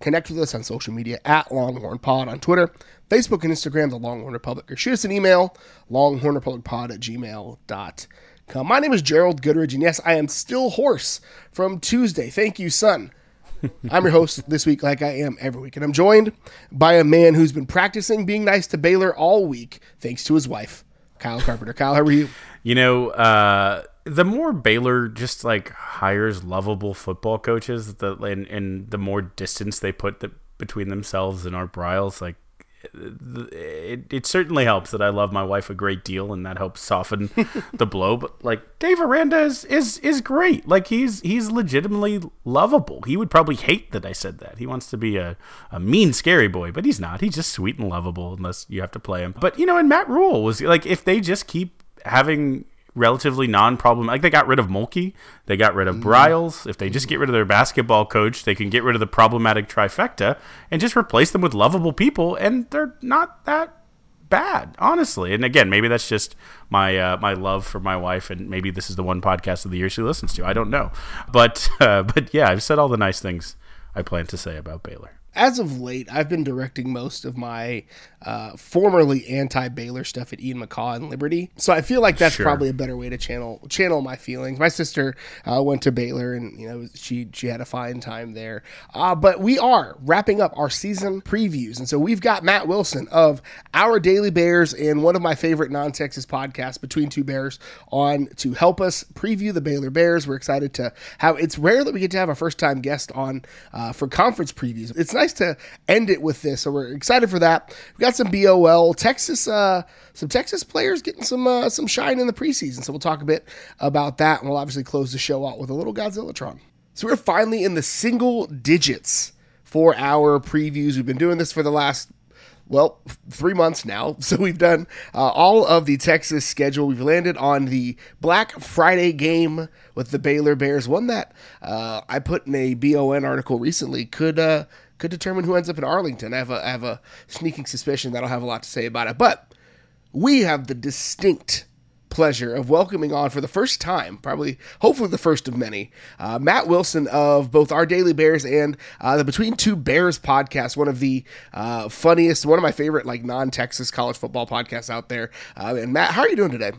Connect with us on social media at LonghornPod on Twitter, Facebook, and Instagram, The Longhorn Republic, or shoot us an email, longhornrepublicpod@gmail.com. My name is Gerald Goodridge, and yes, I am still hoarse from Tuesday. Thank you, son. I'm your host this week, like I am every week, and I'm joined by a man who's been practicing being nice to Baylor all week, thanks to his wife, Kyle Carpenter. Kyle, how are you? You know, the more Baylor just like hires lovable football coaches, and the more distance they put between themselves and Art Briles, like it certainly helps that I love my wife a great deal, and that helps soften the blow. But like Dave Aranda is great. Like he's legitimately lovable. He would probably hate that I said that. He wants to be a mean, scary boy, but he's not. He's just sweet and lovable, unless you have to play him. But you know, and Matt Rule was like, if they just keep having relatively non-problem, like they got rid of Mulkey, they got rid of Briles. If they just get rid of their basketball coach, they can get rid of the problematic trifecta and just replace them with lovable people, and they're not that bad, honestly. And again, maybe that's just my my love for my wife, and maybe this is the one podcast of the year she listens to. I don't know, but yeah, I've said all the nice things I plan to say about Baylor. As of late, I've been directing most of my formerly anti-Baylor stuff at Ian McCaw and Liberty. So I feel like that's probably a better way to channel my feelings. My sister went to Baylor, and you know she had a fine time there. But we are wrapping up our season previews. And so we've got Matt Wilson of Our Daily Bears and one of my favorite non-Texas podcasts, Between Two Bears, on to help us preview the Baylor Bears. We're excited to have – it's rare that we get to have a first-time guest on for conference previews. It's nice to end it with this, so we're excited for that. We've got some BOL Texas, some Texas players getting some shine in the preseason, so we'll talk a bit about that, and we'll obviously close the show out with a little Godzillatron. So we're finally in the single digits for our previews. We've been doing this for the last 3 months now. So we've done all of the Texas schedule. We've landed on the Black Friday game with the Baylor Bears, one that I put in a BON article recently could determine who ends up in Arlington. I have a sneaking suspicion that I'll have a lot to say about it. But we have the distinct pleasure of welcoming on for the first time, probably, hopefully the first of many, Matt Wilson of both Our Daily Bears and the Between Two Bears podcast, one of the funniest, one of my favorite like non-Texas college football podcasts out there. And Matt, how are you doing today?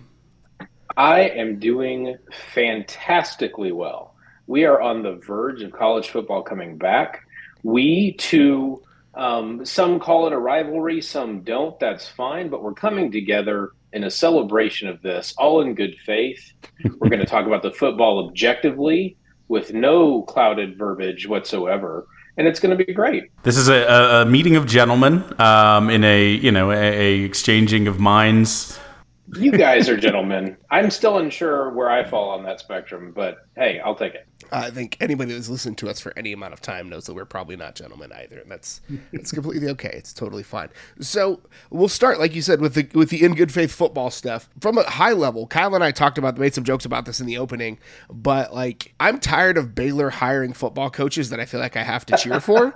I am doing fantastically well. We are on the verge of college football coming back. We, too, some call it a rivalry, some don't. That's fine, but we're coming together in a celebration of this, all in good faith. We're going to talk about the football objectively with no clouded verbiage whatsoever, and it's going to be great. This is a meeting of gentlemen in a exchanging of minds. You guys are gentlemen. I'm still unsure where I fall on that spectrum, but hey, I'll take it. I think anybody that's listened to us for any amount of time knows that we're probably not gentlemen either, and that's completely okay. It's totally fine. So we'll start, like you said, with the in good faith football stuff. From a high level, Kyle and I made some jokes about this in the opening, but like I'm tired of Baylor hiring football coaches that I feel like I have to cheer for.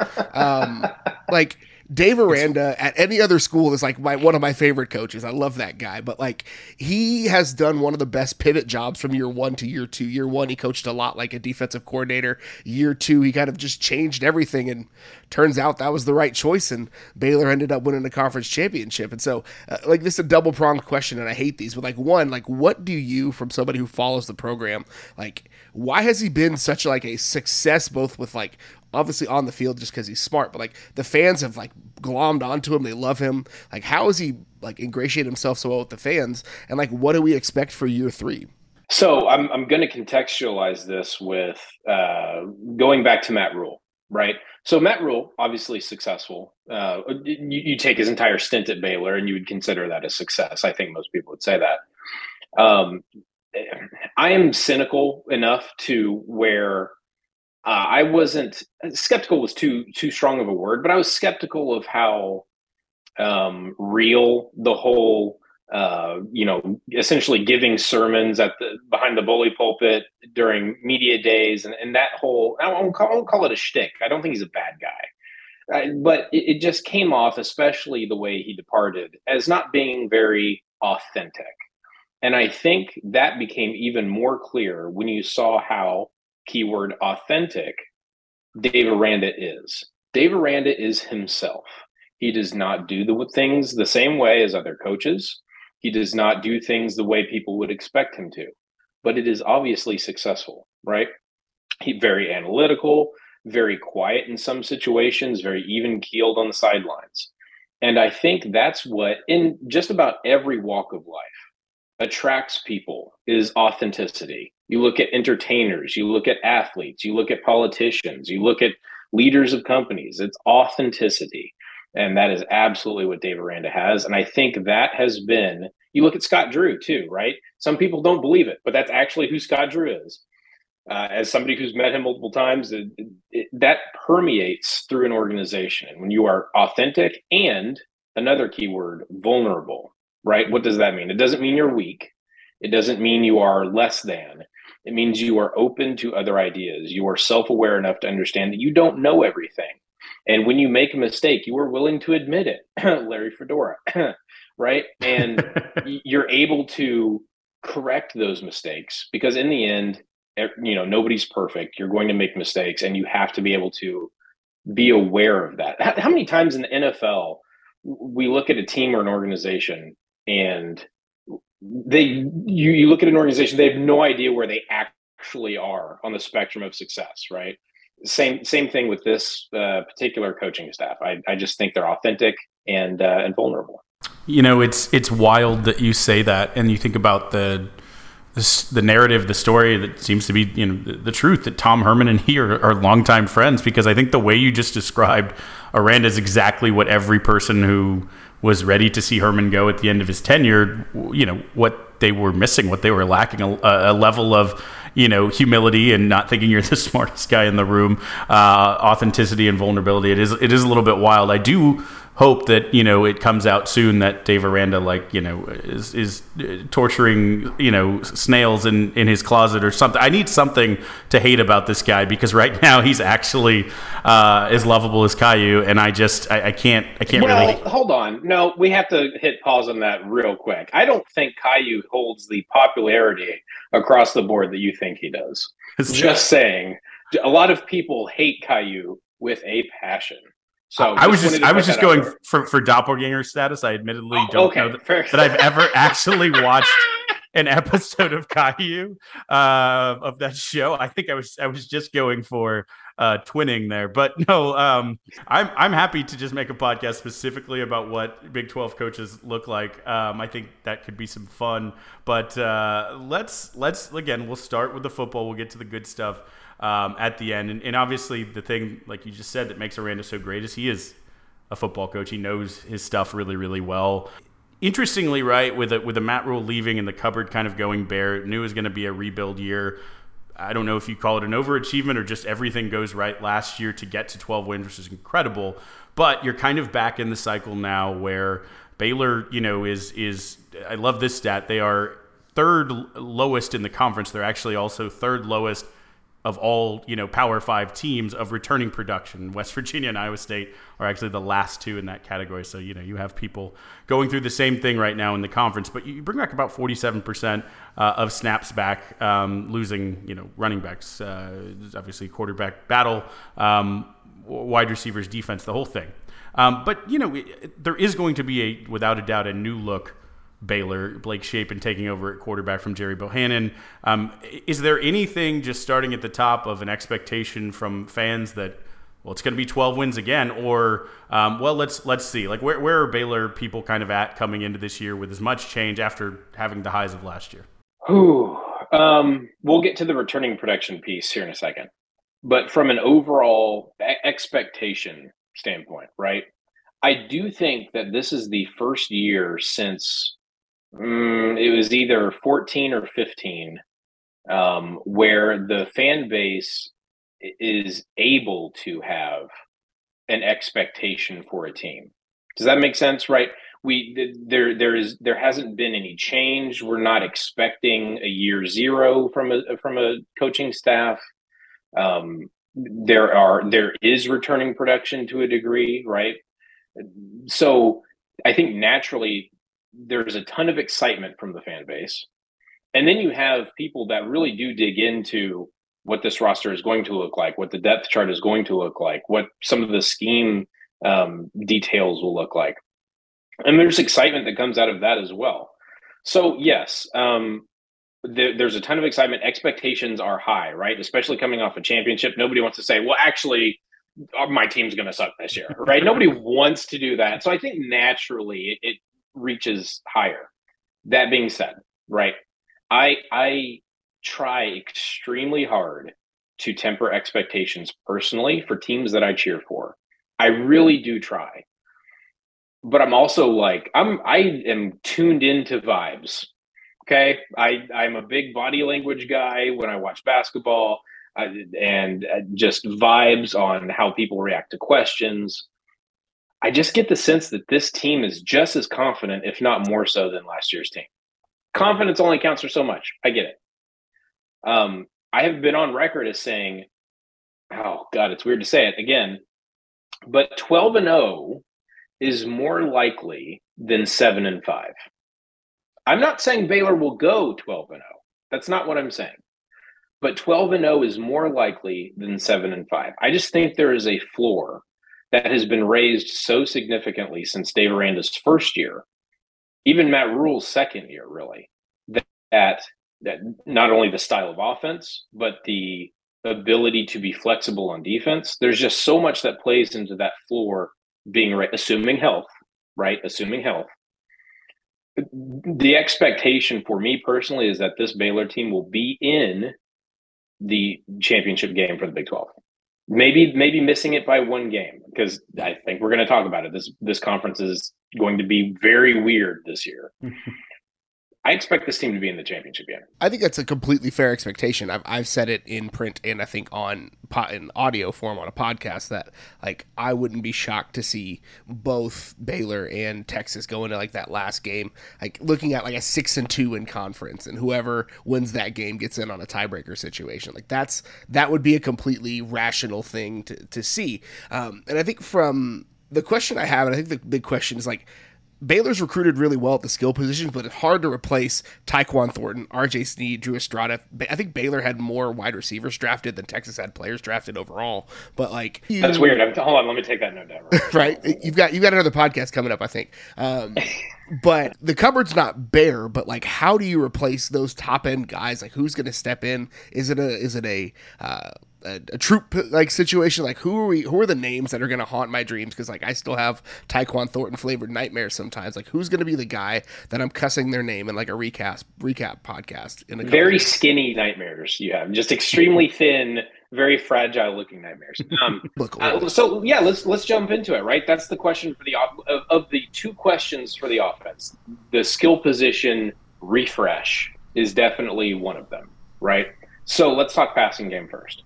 Like Dave Aranda at any other school is like one of my favorite coaches. I love that guy, but like he has done one of the best pivot jobs from year one to year two. Year one, he coached a lot like a defensive coordinator. Year two, he kind of just changed everything, and turns out that was the right choice, and Baylor ended up winning the conference championship. And so like this is a double-pronged question, and I hate these, but like one, like what do you, from somebody who follows the program, like why has he been such like a success, both with like obviously on the field just because he's smart, but like the fans have like glommed onto him. They love him. Like how has he like ingratiated himself so well with the fans? And like, what do we expect for year three? So I'm going to contextualize this with going back to Matt Rule, right? So Matt Rule, obviously successful. You take his entire stint at Baylor and you would consider that a success. I think most people would say that. I am cynical enough to where I wasn't skeptical was too strong of a word, but I was skeptical of how real. The whole, essentially giving sermons at the behind the bully pulpit during media days, and that whole, I won't call it a shtick. I don't think he's a bad guy, but it just came off, especially the way he departed, as not being very authentic. And I think that became even more clear when you saw how, keyword authentic, Dave Aranda is. Dave Aranda is himself. He does not do the things the same way as other coaches. He does not do things the way people would expect him to, but it is obviously successful, right? He's very analytical, very quiet in some situations, very even-keeled on the sidelines. And I think that's what, in just about every walk of life, attracts people is authenticity. You look at entertainers, you look at athletes, you look at politicians, you look at leaders of companies. It's authenticity. And that is absolutely what Dave Aranda has. And I think that has been, you look at Scott Drew too, right? Some people don't believe it, but that's actually who Scott Drew is. As somebody who's met him multiple times, that permeates through an organization. And when you are authentic and, another keyword, vulnerable, right? What does that mean? It doesn't mean you're weak. It doesn't mean you are less than. It means you are open to other ideas. You are self-aware enough to understand that you don't know everything. And when you make a mistake, you are willing to admit it. Larry Fedora, right? And you're able to correct those mistakes because in the end, nobody's perfect. You're going to make mistakes and you have to be able to be aware of that. How many times in the NFL we look at a team or an organization and you look at an organization, they have no idea where they actually are on the spectrum of success, right? Same thing with this particular coaching staff. I just think they're authentic and vulnerable. It's wild that you say that, and you think about the narrative, the story that seems to be the truth, that Tom Herman and he are longtime friends, because I think the way you just described Aranda is exactly what every person who was ready to see Herman go at the end of his tenure, what they were missing, what they were lacking, a level of humility and not thinking you're the smartest guy in the room, authenticity and vulnerability. It is a little bit wild. I do hope that, it comes out soon that Dave Aranda, is torturing, snails in his closet or something. I need something to hate about this guy, because right now he's actually as lovable as Caillou, and I can't really. Hold on. No, we have to hit pause on that real quick. I don't think Caillou holds the popularity across the board that you think he does. Just saying, a lot of people hate Caillou with a passion. So I was just going for doppelganger status. I admittedly don't know that I've ever actually watched an episode of Caillou of that show. I think I was just going for twinning there, but no, I'm happy to just make a podcast specifically about what Big 12 coaches look like. I think that could be some fun, but let's again, we'll start with the football. We'll get to the good stuff at the end. And obviously the thing, like you just said, that makes Aranda so great is he is a football coach. He knows his stuff really, really well. Interestingly, right, with a Matt Rule leaving and the cupboard kind of going bare, knew it was going to be a rebuild year. I don't know if you call it an overachievement or just everything goes right last year to get to 12 wins, which is incredible. But you're kind of back in the cycle now where Baylor, is I love this stat. They are third lowest in the conference. They're actually also third lowest of all, Power 5 teams of returning production. West Virginia and Iowa State are actually the last two in that category. So, you have people going through the same thing right now in the conference. But you bring back about 47% of snaps back, losing, running backs, obviously quarterback battle, wide receivers, defense, the whole thing. But, there is going to be, without a doubt, a new look Baylor, Blake Shapen taking over at quarterback from Gerry Bohannon. Is there anything, just starting at the top, of an expectation from fans that, well, it's going to be 12 wins again, or let's see, where are Baylor people kind of at coming into this year with as much change after having the highs of last year? We'll get to the returning production piece here in a second, but from an overall expectation standpoint, right? I do think that this is the first year since. It was either 14 or 15, where the fan base is able to have an expectation for a team. Does that make sense? Right. There hasn't been any change. We're not expecting a year zero from a coaching staff. There is returning production to a degree, right? So I think naturally there's a ton of excitement from the fan base. And then you have people that really do dig into what this roster is going to look like, what the depth chart is going to look like, what some of the scheme details will look like. And there's excitement that comes out of that as well. So yes, there's a ton of excitement. Expectations are high, right? Especially coming off a championship. Nobody wants to say, well, actually, my team's going to suck this year, right? Nobody wants to do that. So I think naturally it reaches higher. That being said, right, I try extremely hard to temper expectations personally for teams that I cheer for. I really do try. But I'm also like, I am tuned into vibes. Okay. I'm a big body language guy when I watch basketball, and just vibes on how people react to questions. I just get the sense that this team is just as confident, if not more so, than last year's team. Confidence only counts for so much. I get it. I have been on record as saying, oh God, it's weird to say it again, but 12-0 is more likely than 7-5. I'm not saying Baylor will go 12-0. That's not what I'm saying. But 12-0 is more likely than 7-5. I just think there is a floor that has been raised so significantly since Dave Aranda's first year, even Matt Rule's second year, really, that not only the style of offense, but the ability to be flexible on defense. There's just so much that plays into that floor being right, assuming health, right? Assuming health. The expectation for me personally is that this Baylor team will be in the championship game for the Big 12. Maybe missing it by one game, because I think we're going to talk about it. This conference is going to be very weird this year. I expect this team to be in the championship game. I think that's a completely fair expectation. I've said it in print and I think in audio form on a podcast that, like, I wouldn't be shocked to see both Baylor and Texas go into, like, that last game, like looking at like a 6-2 in conference, and whoever wins that game gets in on a tiebreaker situation. Like that would be a completely rational thing to see. And I think from the question I have, and I think the big question is, like, Baylor's recruited really well at the skill positions, but it's hard to replace Tyquan Thornton, R.J. Snead, Drew Estrada. I think Baylor had more wide receivers drafted than Texas had players drafted overall. But, like, that's weird. Hold on, let me take that note down. Right? You've got another podcast coming up, I think. But the cupboard's not bare. But, like, how do you replace those top end guys? Like, who's going to step in? Is it a troop like situation? Like, who are the names that are going to haunt my dreams? Because, like, I still have Tyquan Thornton flavored nightmares sometimes. Like, who's going to be the guy that I'm cussing their name in, like, a recap podcast in a very skinny nightmares you have, just extremely thin, very fragile looking nightmares. So yeah, let's jump into it. Right, that's the question for the of the two questions for the offense. The skill position refresh is definitely one of them, right? So let's talk passing game first.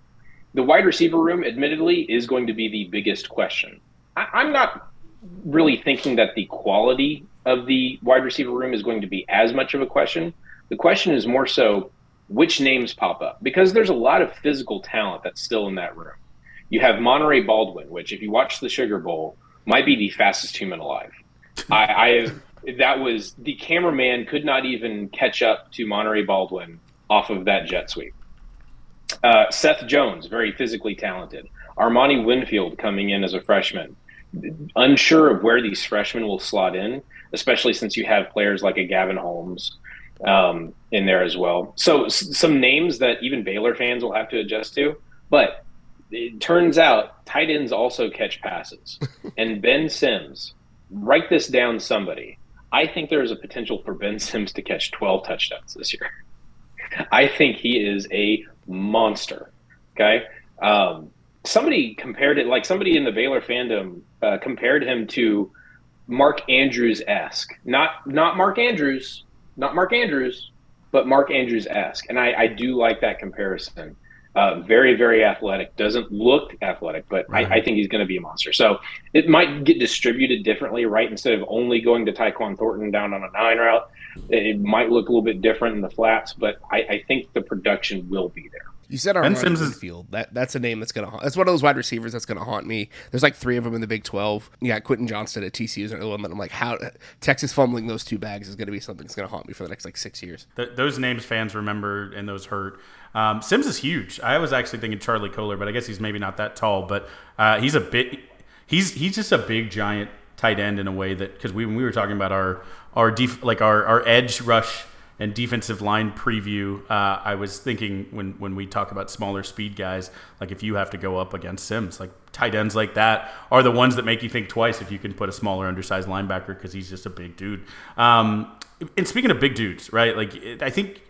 The wide receiver room, admittedly, is going to be the biggest question. I'm not really thinking that the quality of the wide receiver room is going to be as much of a question. The question is more so which names pop up, because there's a lot of physical talent that's still in that room. You have Monaray Baldwin, which, if you watch the Sugar Bowl, might be the fastest human alive. That was – the cameraman could not even catch up to Monaray Baldwin off of that jet sweep. Seth Jones, very physically talented. Armani Winfield coming in as a freshman. Unsure of where these freshmen will slot in, especially since you have players like a Gavin Holmes in there as well. So some names that even Baylor fans will have to adjust to. But it turns out tight ends also catch passes. And Ben Sims, write this down, somebody. I think there is a potential for Ben Sims to catch 12 touchdowns this year. I think he is a monster. Okay. Somebody compared it, like, somebody in the Baylor fandom compared him to Mark Andrews-esque. Not Mark Andrews, but Mark Andrews-esque. And I do like that comparison. Very, very athletic. Doesn't look athletic, but right. I think he's going to be a monster. So it might get distributed differently, right? Instead of only going to Tyquan Thornton down on a 9 route, it might look a little bit different in the flats, but I think the production will be there. You said Ben Sims is field. That's a name that's going to haunt. That's one of those wide receivers that's going to haunt me. There's like 3 of them in the Big 12. Yeah, Quentin Johnston at TCU is another one that I'm like, how Texas fumbling those 2 bags is going to be something that's going to haunt me for the next like 6 years. Those names fans remember and those hurt. Sims is huge. I was actually thinking Charlie Kohler, but I guess he's maybe not that tall. But he's a big. He's just a big giant tight end in a way that because when we were talking about our edge rush and defensive line preview, I was thinking when we talk about smaller speed guys, like if you have to go up against Sims, like tight ends like that are the ones that make you think twice if you can put a smaller undersized linebacker because he's just a big dude. And speaking of big dudes, right? Like I think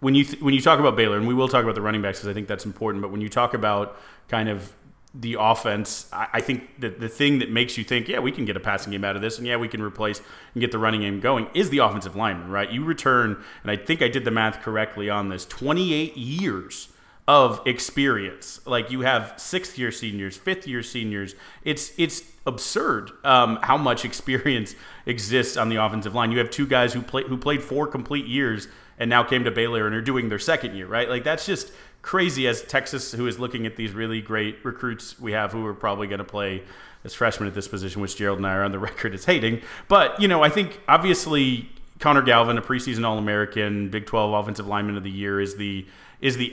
when you talk about Baylor, and we will talk about the running backs because I think that's important, but when you talk about kind of the offense, I think that the thing that makes you think, yeah, we can get a passing game out of this, and yeah, we can replace and get the running game going, is the offensive lineman, right? You return, and I think I did the math correctly on this, 28 years of experience. Like you have 6th-year seniors, 5th-year seniors. It's absurd how much experience exists on the offensive line. You have 2 guys who played 4 complete years and now came to Baylor and are doing their 2nd year, right? Like that's just crazy as Texas, who is looking at these really great recruits we have who are probably going to play as freshmen at this position, which Gerald and I are on the record as hating. But, you know, I think obviously Connor Galvin, a preseason All-American, Big 12 Offensive Lineman of the Year, is the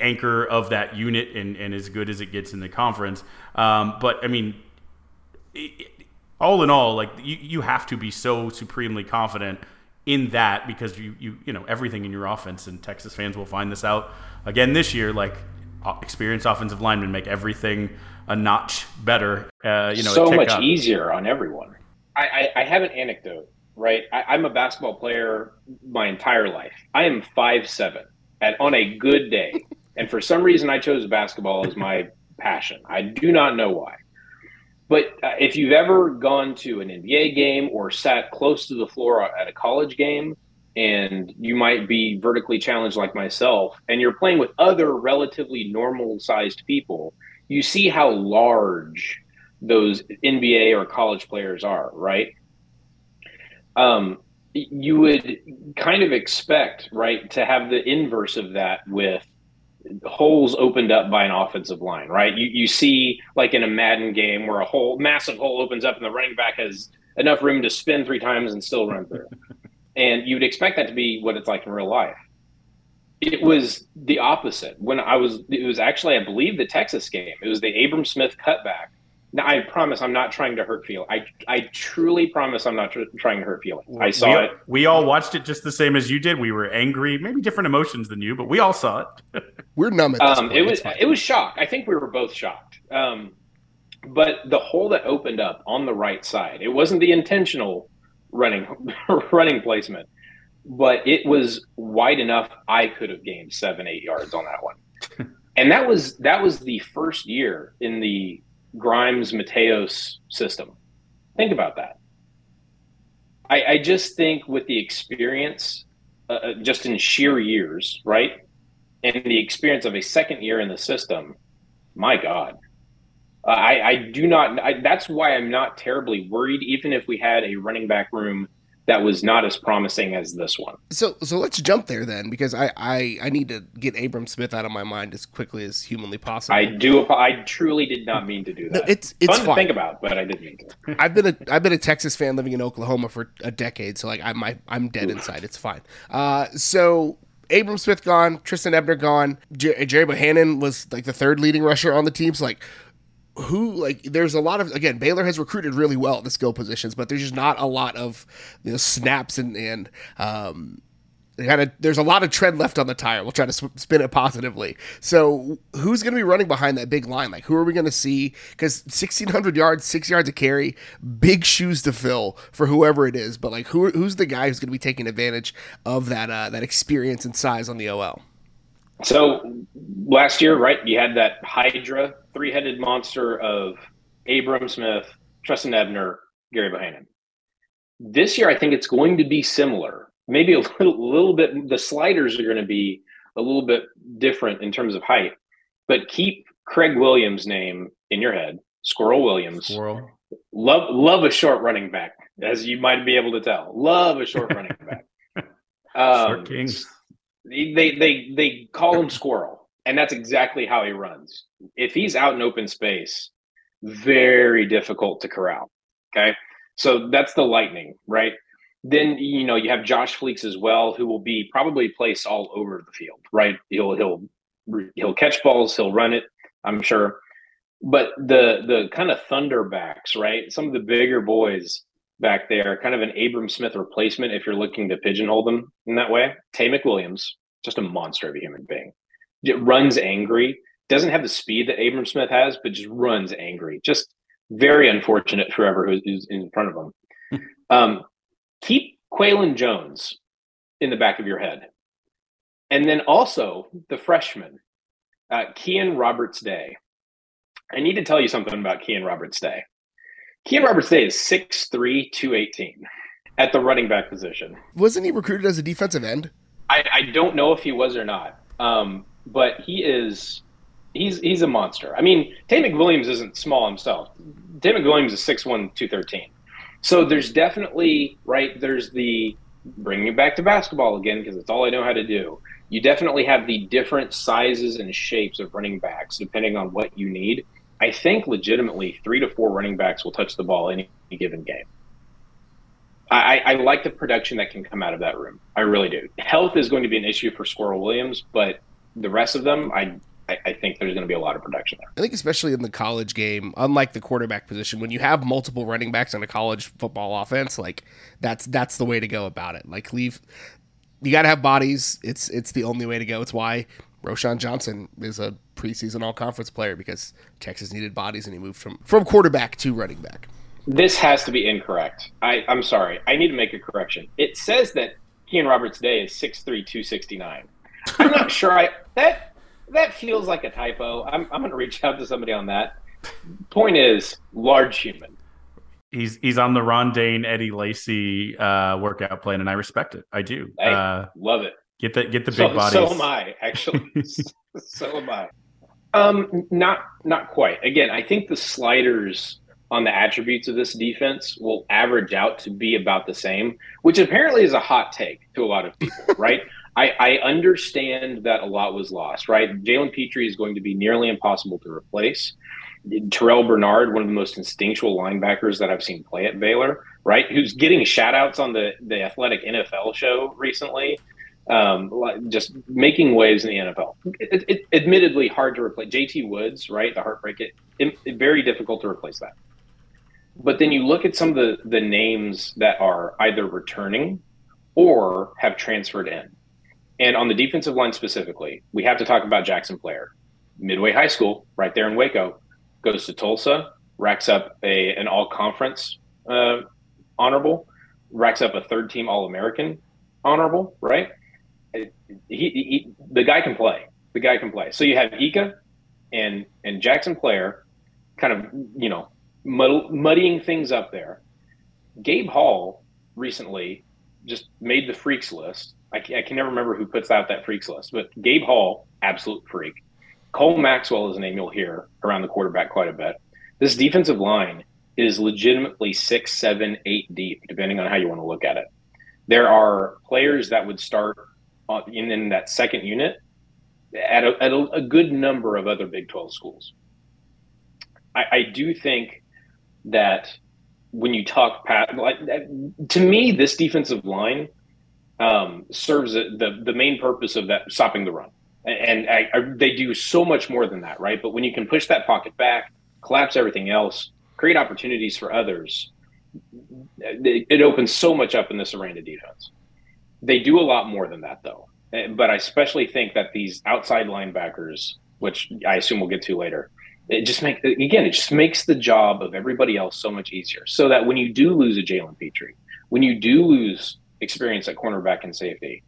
anchor of that unit and as good as it gets in the conference. But, I mean, all in all, like you have to be so supremely confident in that because you know everything in your offense, and Texas fans will find this out again this year, like experienced offensive linemen make everything a notch better. So much up. Easier on everyone. I have an anecdote, right? I'm a basketball player my entire life. I am 5'7" on a good day. And for some reason I chose basketball as my passion. I do not know why. But if you've ever gone to an NBA game or sat close to the floor at a college game, and you might be vertically challenged like myself, and you're playing with other relatively normal-sized people, you see how large those NBA or college players are, right? You would kind of expect, right, to have the inverse of that with holes opened up by an offensive line, right? You see like in a Madden game where a massive hole opens up and the running back has enough room to spin 3 times and still run through. And you would expect that to be what it's like in real life. It was the opposite. It was actually, I believe, the Texas game. It was the Abram Smith cutback. Now, I promise I'm not trying to hurt feelings. I truly promise I'm not trying to hurt feelings. I saw it. We all watched it just the same as you did. We were angry, maybe different emotions than you, but we all saw it. We're numb at this point. It was shock. I think we were both shocked. But the hole that opened up on the right side, it wasn't the intentional running placement, but it was wide enough I could have gained 7-8 yards on that one. And that was the first year in the Grimes-Mateos system. Think about that. I just think with the experience, just in sheer years, right? And the experience of a 2nd year in the system, my God. That's why I'm not terribly worried, even if we had a running back room that was not as promising as this one. So let's jump there then, because I need to get Abram Smith out of my mind as quickly as humanly possible. I truly did not mean to do that. No, it's fun to think about, but I didn't mean to. I've been a Texas fan living in Oklahoma for a decade, so like I'm dead inside. It's fine. So Abram Smith gone, Tristan Ebner gone, Gerry Bohannon was like the 3rd leading rusher on the team. So like, who, like, there's a lot of, again, Baylor has recruited really well at the skill positions, but there's just not a lot of, you know, snaps and there's a lot of tread left on the tire. We'll try to spin it positively. So who's going to be running behind that big line? Like, who are we going to see? Because 1,600 yards, 6 yards a carry, big shoes to fill for whoever it is. But like, who's the guy who's going to be taking advantage of that experience and size on the OL? So last year, right, you had that Hydra, three-headed monster of Abram Smith, Tristan Ebner, Gerry Bohannon. This year, I think it's going to be similar. Maybe a little bit, the sliders are going to be a little bit different in terms of height. But keep Craig Williams' name in your head. Squirrel Williams. Squirrel. Love a short running back, as you might be able to tell. Love a short running back. Short King. They call him Squirrel, and that's exactly how he runs. If he's out in open space, very difficult to corral. Okay, so that's the Lightning, right? Then, you know, you have Josh Fleeks as well, who will be probably placed all over the field, right? He'll catch balls, he'll run it, I'm sure. But the kind of thunderbacks, right? Some of the bigger boys back there, kind of an Abram Smith replacement if you're looking to pigeonhole them in that way. Tay McWilliams, just a monster of a human being. It runs angry, doesn't have the speed that Abram Smith has, but just runs angry. Just very unfortunate for whoever who's in front of him. Keep Quaylen Jones in the back of your head. And then also the freshman, Keean Roberts Day. I need to tell you something about Keean Roberts Day. Keean Roberts Day is 6'3", 218 at the running back position. Wasn't he recruited as a defensive end? I don't know if he was or not, but he is – he's a monster. I mean, Tay McWilliams isn't small himself. Tay McWilliams is 6'1", 213. So there's definitely – right, there's the – bringing it back to basketball again because it's all I know how to do. You definitely have the different sizes and shapes of running backs depending on what you need. I think legitimately 3 to 4 running backs will touch the ball in any given game. I like the production that can come out of that room. I really do. Health is going to be an issue for Squirrel Williams, but the rest of them, I think there's going to be a lot of production there. I think especially in the college game, unlike the quarterback position, when you have multiple running backs in a college football offense, like that's the way to go about it. Like you got to have bodies. It's the only way to go. It's why Roshan Johnson is a preseason all-conference player because Texas needed bodies and he moved from quarterback to running back. This has to be incorrect. I'm sorry. I need to make a correction. It says that Keean Roberts Day is 6'3", 269. I'm not sure. That feels like a typo. I'm going to reach out to somebody on that. Point is, large human. He's on the Rondane Eddie Lacy workout plan, and I respect it. I do. I love it. Get the big bodies. So am I, actually. So am I. Not quite. Again, I think the sliders on the attributes of this defense will average out to be about the same, which apparently is a hot take to a lot of people, right? I understand that a lot was lost, right? Jalen Pitre is going to be nearly impossible to replace. Terrell Bernard, one of the most instinctual linebackers that I've seen play at Baylor, right? Who's getting shout-outs on the Athletic NFL show recently. Just making waves in the NFL. It admittedly hard to replace. JT Woods, right? The heartbreak. It very difficult to replace that. But then you look at some of the names that are either returning or have transferred in. And on the defensive line specifically, we have to talk about Jackson Player. Midway High School, right there in Waco, goes to Tulsa, racks up an all-conference honorable, racks up a third-team All-American honorable, right? The guy can play. The guy can play. So you have Ika and Jackson Player kind of, you know, muddying things up there. Gabe Hall recently just made the freaks list. I can never remember who puts out that freaks list, but Gabe Hall, absolute freak. Cole Maxwell is a name you'll hear around the quarterback quite a bit. This defensive line is legitimately 6, 7, 8 deep, depending on how you want to look at it. There are players that would start in that second unit at a good number of other Big 12 schools. I do think that when you talk past, like, to me, this defensive line serves the main purpose of that, stopping the run. And they do so much more than that, right? But when you can push that pocket back, collapse everything else, create opportunities for others, it opens so much up in this Aranda defense. They do a lot more than that, though. But I especially think that these outside linebackers, which I assume we'll get to later, it just makes the job of everybody else so much easier. So that when you do lose a Jalen Pitre, when you do lose experience at cornerback and safety,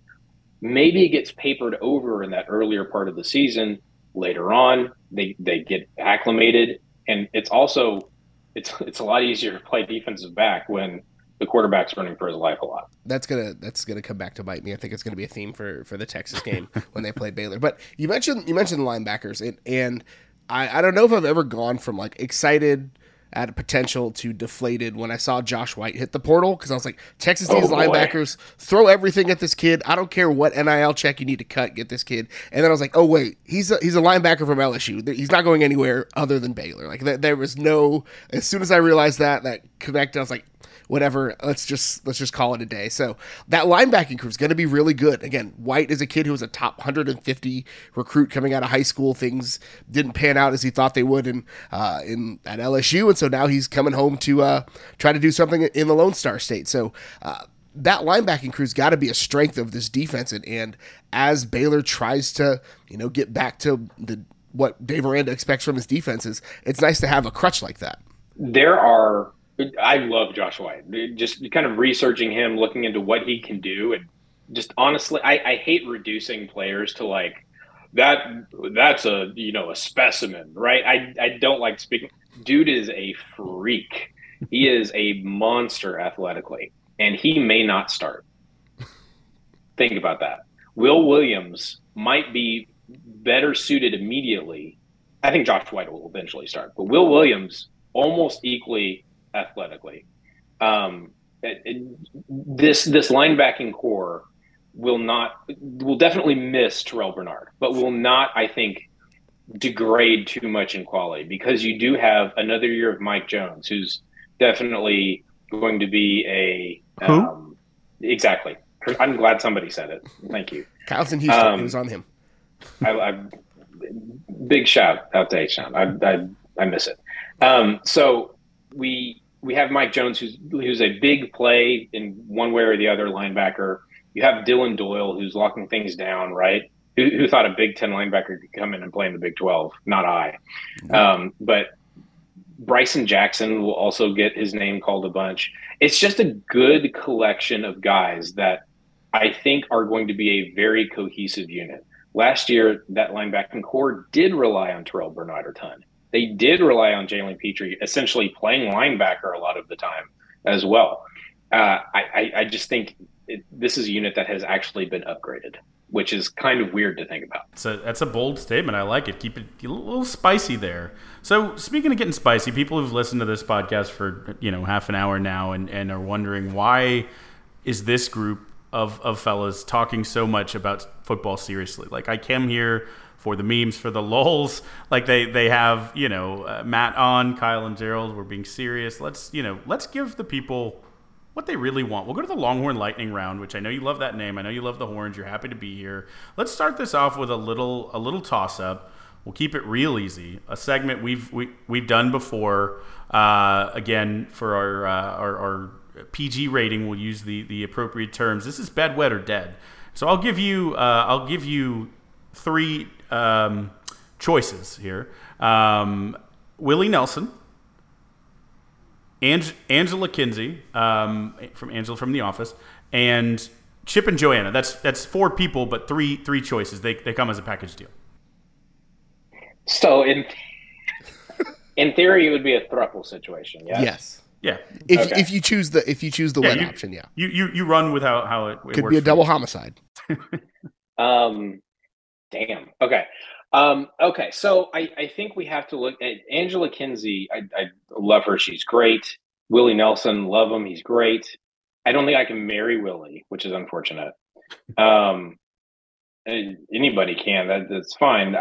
maybe it gets papered over in that earlier part of the season. Later on, they get acclimated, and it's also it's a lot easier to play defensive back when the quarterback's running for his life a lot. That's gonna come back to bite me. I think it's gonna be a theme for the Texas game when they played Baylor. But you mentioned linebackers, and I don't know if I've ever gone from like excited at a potential to deflated when I saw Josh White hit the portal, because I was like, Texas needs linebackers. Throw everything at this kid. I don't care what NIL check you need to cut. Get this kid. And then I was like, oh wait, he's a linebacker from LSU. He's not going anywhere other than Baylor. Like there was no. As soon as I realized that connected, I was like, whatever, let's just call it a day. So that linebacking crew is going to be really good. Again, White is a kid who was a top 150 recruit coming out of high school. Things didn't pan out as he thought they would at LSU, and so now he's coming home to try to do something in the Lone Star State. So that linebacking crew's got to be a strength of this defense, and as Baylor tries to get back to what Dave Aranda expects from his defenses, it's nice to have a crutch like that. I love Josh White. Just kind of researching him, looking into what he can do, and just honestly, I hate reducing players to like that's a a specimen, right? I don't like speaking. Dude is a freak. He is a monster athletically, and he may not start. Think about that. Will Williams might be better suited immediately. I think Josh White will eventually start, but Will Williams almost equally athletically. This linebacking core will definitely miss Terrell Bernard, but will not, I think, degrade too much in quality, because you do have another year of Mike Jones, who's definitely going to be a exactly. I'm glad somebody said it. Thank you. Kyle's in Houston. It was on him. I big shout out to H-Town. I miss it. So we have Mike Jones, who's a big play in one way or the other linebacker. You have Dylan Doyle, who's locking things down, right? Who thought a Big Ten linebacker could come in and play in the Big 12? Not I. But Bryson Jackson will also get his name called a bunch. It's just a good collection of guys that I think are going to be a very cohesive unit. Last year, that linebacking core did rely on Terrell Bernard a ton. They did rely on Jalen Pitre, essentially playing linebacker a lot of the time as well. I just think this is a unit that has actually been upgraded, which is kind of weird to think about. That's a bold statement. I like it. Keep it a little spicy there. So speaking of getting spicy, people who've listened to this podcast for half an hour now and are wondering, why is this group of fellas talking so much about football seriously? Like, I came here for the memes, for the lulls. Like they have, Matt on, Kyle and Gerald, we're being serious. Let's give the people what they really want. We'll go to the Longhorn Lightning round, which I know you love that name. I know you love the Horns. You're happy to be here. Let's start this off with a little toss up. We'll keep it real easy. A segment we've done before. Again, for our PG rating, we'll use the appropriate terms. This is bed, wet, or dead. So I'll give you three choices here. Willie Nelson, Angela Kinsey, Angela from The Office, and Chip and Joanna. That's four people, but three choices. They come as a package deal. So in theory, it would be a thruple situation. Yes. Yes. Yeah. If you choose the wet option, yeah. You run with how it could works be a double homicide. Damn. Okay. Okay. So I think we have to look at Angela Kinsey. I love her. She's great. Willie Nelson, love him. He's great. I don't think I can marry Willie, which is unfortunate. Anybody can. That's fine.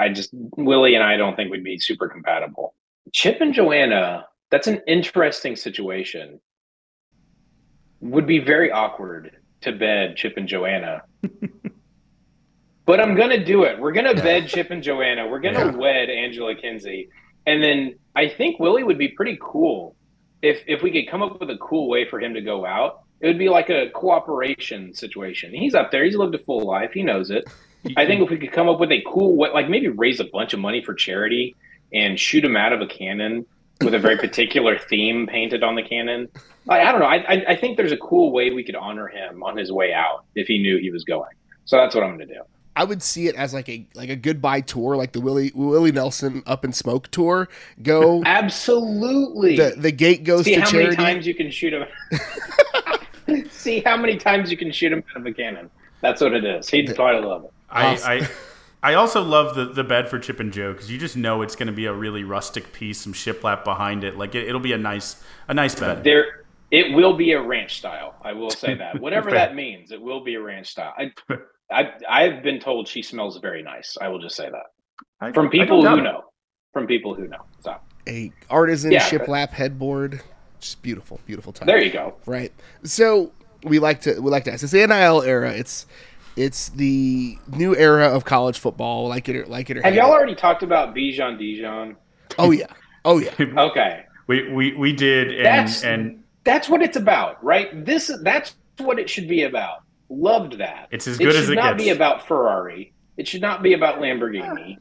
Willie and I don't think we'd be super compatible. Chip and Joanna, that's an interesting situation. Would be very awkward to bed Chip and Joanna. But I'm going to do it. We're going to bed Chip and Joanna. We're going to wed Angela Kinsey. And then I think Willie would be pretty cool if we could come up with a cool way for him to go out. It would be like a cooperation situation. He's up there. He's lived a full life. He knows it. I think if we could come up with a cool way, like maybe raise a bunch of money for charity and shoot him out of a cannon with a very particular theme painted on the cannon. I don't know. I think there's a cool way we could honor him on his way out if he knew he was going. So that's what I'm going to do. I would see it as like a goodbye tour, like the Willie Nelson Up in Smoke tour. Go absolutely. The gate goes see to charity. See how many times you can shoot him. See how many times you can shoot him out of a cannon. That's what it is. He'd probably love it. Awesome. I also love the bed for Chip and Joe, because you just know it's going to be a really rustic piece, some shiplap behind it. Like it'll be a nice bed. It will be a ranch style. I will say that. Whatever that means, it will be a ranch style. I've been told she smells very nice. I will just say that. From people who know. So. A artisan shiplap headboard. Just beautiful, beautiful time. There you go. Right. So we like to ask. It's the NIL era. It's the new era of college football. Like it or have y'all already talked about Bijan Dijon? Oh yeah. Okay. We did, and that's what it's about, right? That's what it should be about. Loved that. It's as good as it gets. It should not be about Ferrari. It should not be about Lamborghini.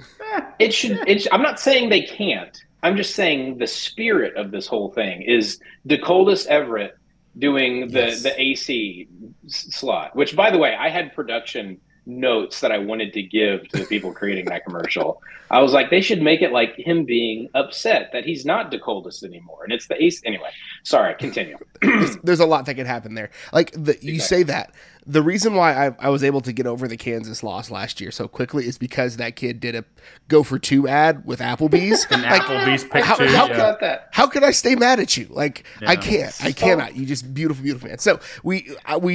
I'm not saying they can't. I'm just saying the spirit of this whole thing is DeColdis Everett doing the AC slot, which, by the way, I had production notes that I wanted to give to the people creating that commercial. I was like, they should make it like him being upset that he's not DeColdis anymore. And it's the AC. Anyway, sorry, continue. There's a lot that could happen there. Like you say that. The reason why I was able to get over the Kansas loss last year so quickly is because that kid did a go for two ad with Applebee's. Applebee's pick two. How could I stay mad at you? Like I can't. I cannot. You just beautiful, beautiful man. So we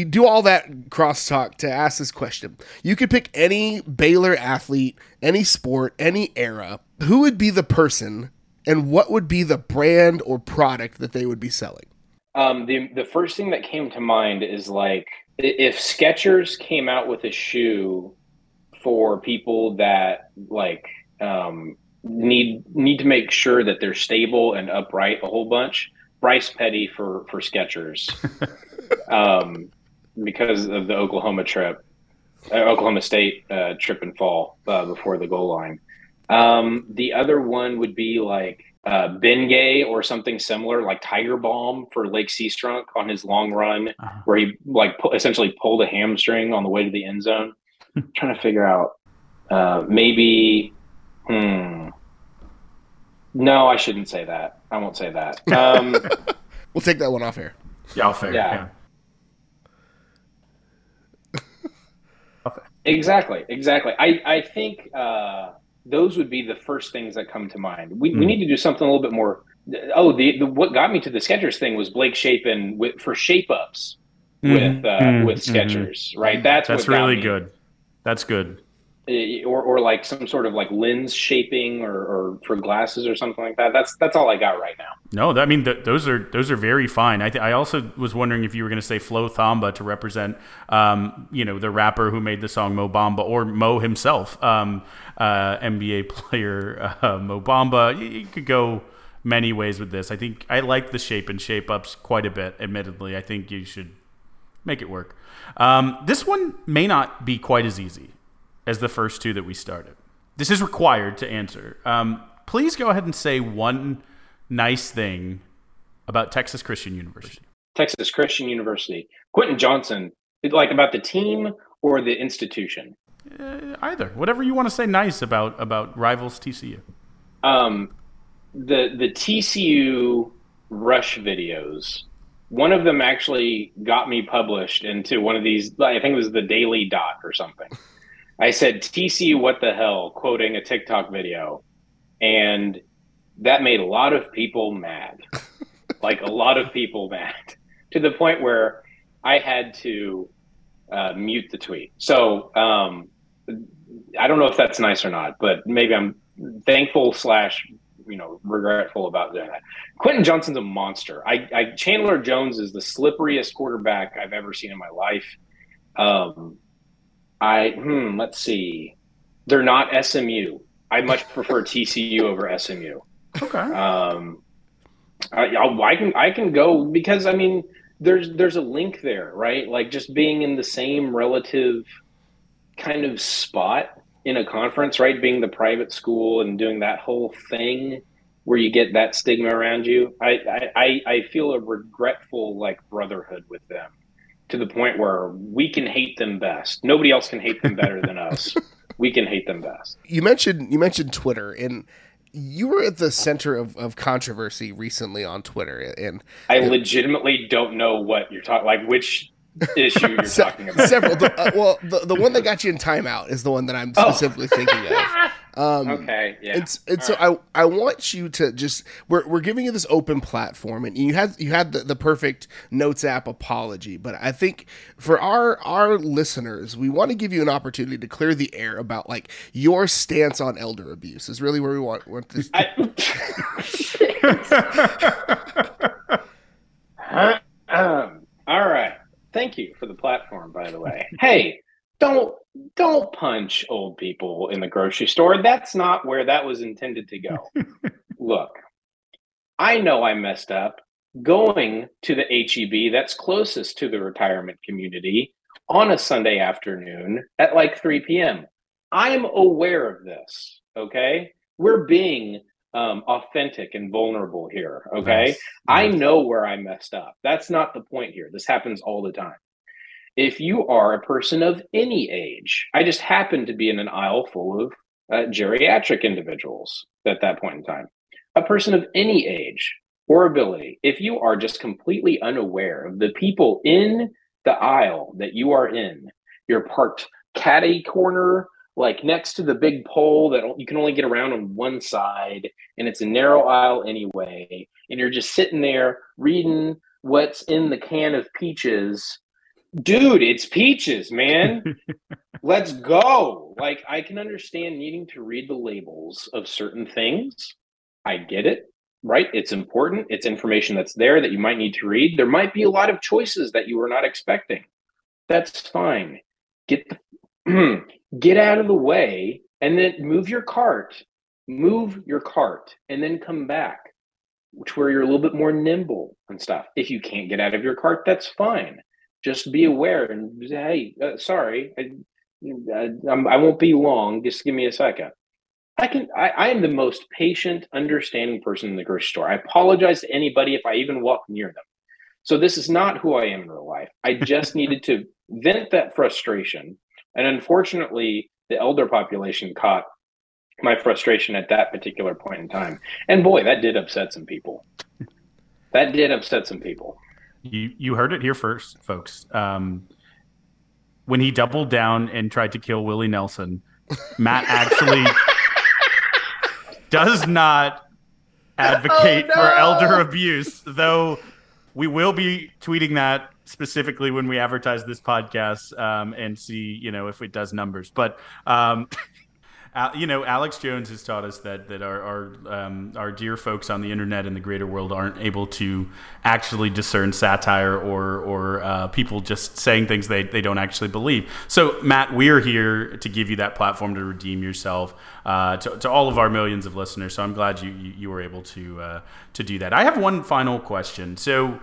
do all that crosstalk to ask this question. You could pick any Baylor athlete, any sport, any era. Who would be the person, and what would be the brand or product that they would be selling? The first thing that came to mind is like, if Skechers came out with a shoe for people that like need to make sure that they're stable and upright a whole bunch, Bryce Petty for Skechers, because of the Oklahoma State trip and fall before the goal line. The other one would be like Bengay or something similar, like Tiger Balm for Lake Seastrunk on his long run, where he like essentially pulled a hamstring on the way to the end zone. I'm trying to figure out maybe. No, I shouldn't say that. I won't say that. We'll take that one off here. Yeah, I'll figure. Yeah. Okay. Exactly. I think. Those would be the first things that come to mind. We need to do something a little bit more. Oh, the what got me to the Skechers thing was Blake Shapen for shape ups with Skechers, right? That's what really good. That's good. Or like some sort of like lens shaping or for glasses or something like that. That's all I got right now. No, I mean those are very fine. I also was wondering if you were going to say Flo Thamba to represent the rapper who made the song Mo Bamba, or Mo himself, NBA player Mo Bamba. You could go many ways with this. I think I like the shape and shape ups quite a bit. Admittedly, I think you should make it work. This one may not be quite as easy as the first two that we started. This is required to answer. Please go ahead and say one nice thing about Texas Christian University. Texas Christian University. Quentin Johnson, like about the team or the institution? Either. Whatever you want to say nice about rivals TCU. The TCU Rush videos, one of them actually got me published into one of these, I think it was the Daily Dot or something. I said, TCU, what the hell, quoting a TikTok video. And that made a lot of people mad. To the point where I had to mute the tweet. So I don't know if that's nice or not, but maybe I'm thankful / regretful about doing that. Quentin Johnson's a monster. Chandler Jones is the slipperiest quarterback I've ever seen in my life. Let's see. They're not SMU. I much prefer TCU over SMU. Okay. I can go because I mean there's a link there, right? Like just being in the same relative kind of spot in a conference, right? Being the private school and doing that whole thing where you get that stigma around you. I feel a regretful like brotherhood with them, to the point where we can hate them best. Nobody else can hate them better than us. We can hate them best. You mentioned Twitter, and you were at the center of controversy recently on Twitter, and I legitimately don't know what you're talking, like which issue you're talking about. Several. The one that got you in timeout is the one that I'm specifically thinking of. Okay. Yeah. And so right. I want you to just we're giving you this open platform, and you had the perfect Notes app apology, but I think for our listeners, we want to give you an opportunity to clear the air about like your stance on elder abuse is really where we want this. All right. Thank you for the platform, by the way. Hey, don't punch old people in the grocery store. That's not where that was intended to go. Look, I know I messed up going to the HEB that's closest to the retirement community on a Sunday afternoon at like 3 p.m. I'm aware of this, okay? We're being authentic and vulnerable here, okay? Nice. I know where I messed up. That's not the point here. This happens all the time. If you are a person of any age, I just happen to be in an aisle full of geriatric individuals at that point in time. A person of any age or ability, if you are just completely unaware of the people in the aisle that you are in, you're parked catty corner, like next to the big pole that you can only get around on one side, and it's a narrow aisle anyway, and you're just sitting there reading what's in the can of peaches. Dude, it's peaches, man. Let's go. Like, I can understand needing to read the labels of certain things. I get it, right? It's important. It's information that's there that you might need to read. There might be a lot of choices that you were not expecting. That's fine. Get out of the way, and then move your cart, and then come back, which where you're a little bit more nimble and stuff. If you can't get out of your cart, that's fine. Just be aware and say, hey, sorry, I won't be long. Just give me a second. I am the most patient, understanding person in the grocery store. I apologize to anybody if I even walk near them. So this is not who I am in real life. I just needed to vent that frustration. And unfortunately, the elder population caught my frustration at that particular point in time. And boy, that did upset some people. You heard it here first, folks. When he doubled down and tried to kill Willie Nelson, Matt actually does not advocate for elder abuse, though we will be tweeting that specifically when we advertise this podcast and see, you know, if it does numbers. But, you know, Alex Jones has taught us that our dear folks on the internet and the greater world aren't able to actually discern satire or people just saying things they don't actually believe. So, Matt, we're here to give you that platform to redeem yourself to all of our millions of listeners. So I'm glad you were able to do that. I have one final question. So,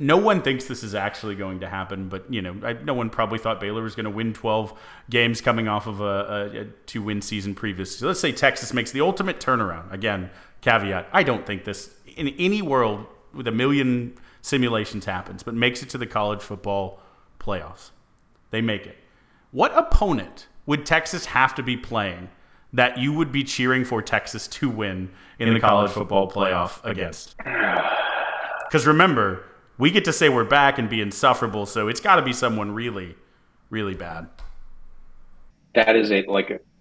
no one thinks this is actually going to happen, but you know, no one probably thought Baylor was going to win 12 games coming off of a 2-win season previously. So let's say Texas makes the ultimate turnaround. Again, caveat: I don't think this in any world with a million simulations happens, but makes it to the college football playoffs. They make it. What opponent would Texas have to be playing that you would be cheering for Texas to win in the college football playoff against? Because remember, we get to say we're back and be insufferable, so it's got to be someone really, really bad. That is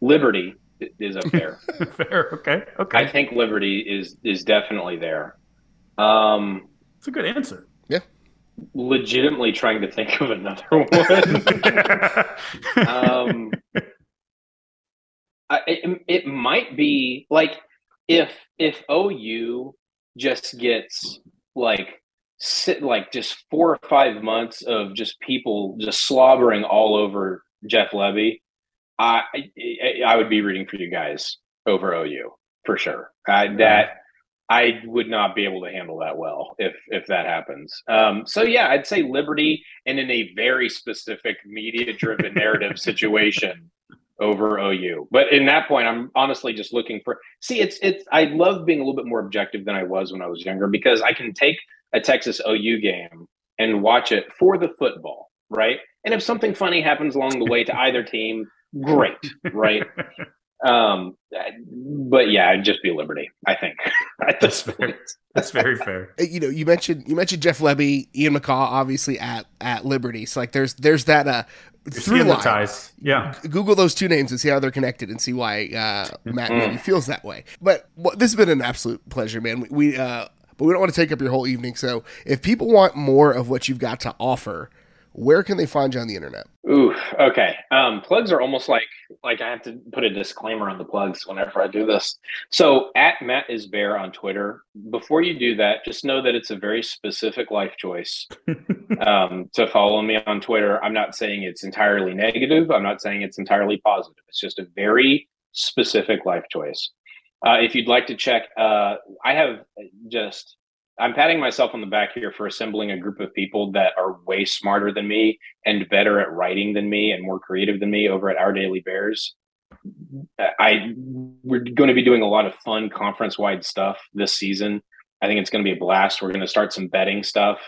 Liberty is up there. Fair, okay. I think Liberty is definitely there. It's a good answer. Yeah. Legitimately trying to think of another one. It might be if OU just gets just 4 or 5 months of just people just slobbering all over Jeff Levy, I would be rooting for you guys over OU for sure. I would not be able to handle that well if that happens. So yeah, I'd say Liberty, and in a very specific media-driven narrative situation over OU. But in that point, I'm honestly just looking for. See, it's. I love being a little bit more objective than I was when I was younger, because I can take a Texas OU game and watch it for the football, right? And if something funny happens along the way to either team, great, right? But yeah, it'd just be Liberty, I think. That's very fair. You know, you mentioned Jeff Lebby, Ian McCaw, obviously at Liberty. So like, there's that through line. Ties. Yeah. Google those two names and see how they're connected, and see why Matt maybe feels that way. But this has been an absolute pleasure, man. But we don't want to take up your whole evening. So if people want more of what you've got to offer, where can they find you on the internet? Ooh, okay. Plugs are almost like I have to put a disclaimer on the plugs whenever I do this. So at Matt is Bear on Twitter. Before you do that, just know that it's a very specific life choice to follow me on Twitter. I'm not saying it's entirely negative. I'm not saying it's entirely positive. It's just a very specific life choice. If you'd like to check, I'm patting myself on the back here for assembling a group of people that are way smarter than me and better at writing than me and more creative than me over at Our Daily Bears. We're going to be doing a lot of fun conference-wide stuff this season. I think it's going to be a blast. We're going to start some betting stuff.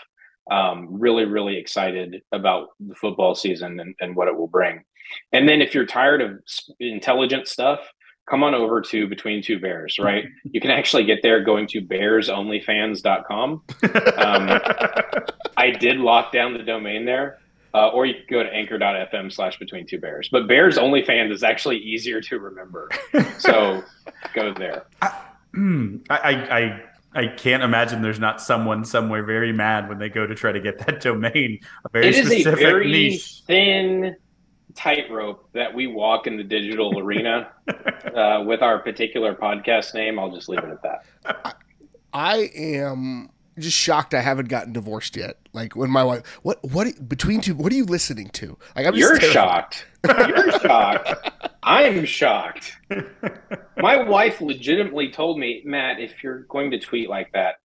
Really, really excited about the football season and what it will bring. And then if you're tired of intelligent stuff, come on over to Between Two Bears, right? You can actually get there going to bearsonlyfans.com. I did lock down the domain there, or you can go to anchor.fm/BetweenTwoBears. But Bears Only Fans is actually easier to remember. So go there. I can't imagine there's not someone somewhere very mad when they go to try to get that domain. A very specific niche. It is a very thin tightrope that we walk in the digital arena with our particular podcast name. I'll just leave it at that. I am just shocked I haven't gotten divorced yet. Like when my wife, what are you listening to? Like, I'm just shocked. You're shocked. I'm shocked. My wife legitimately told me, Matt, if you're going to tweet like that,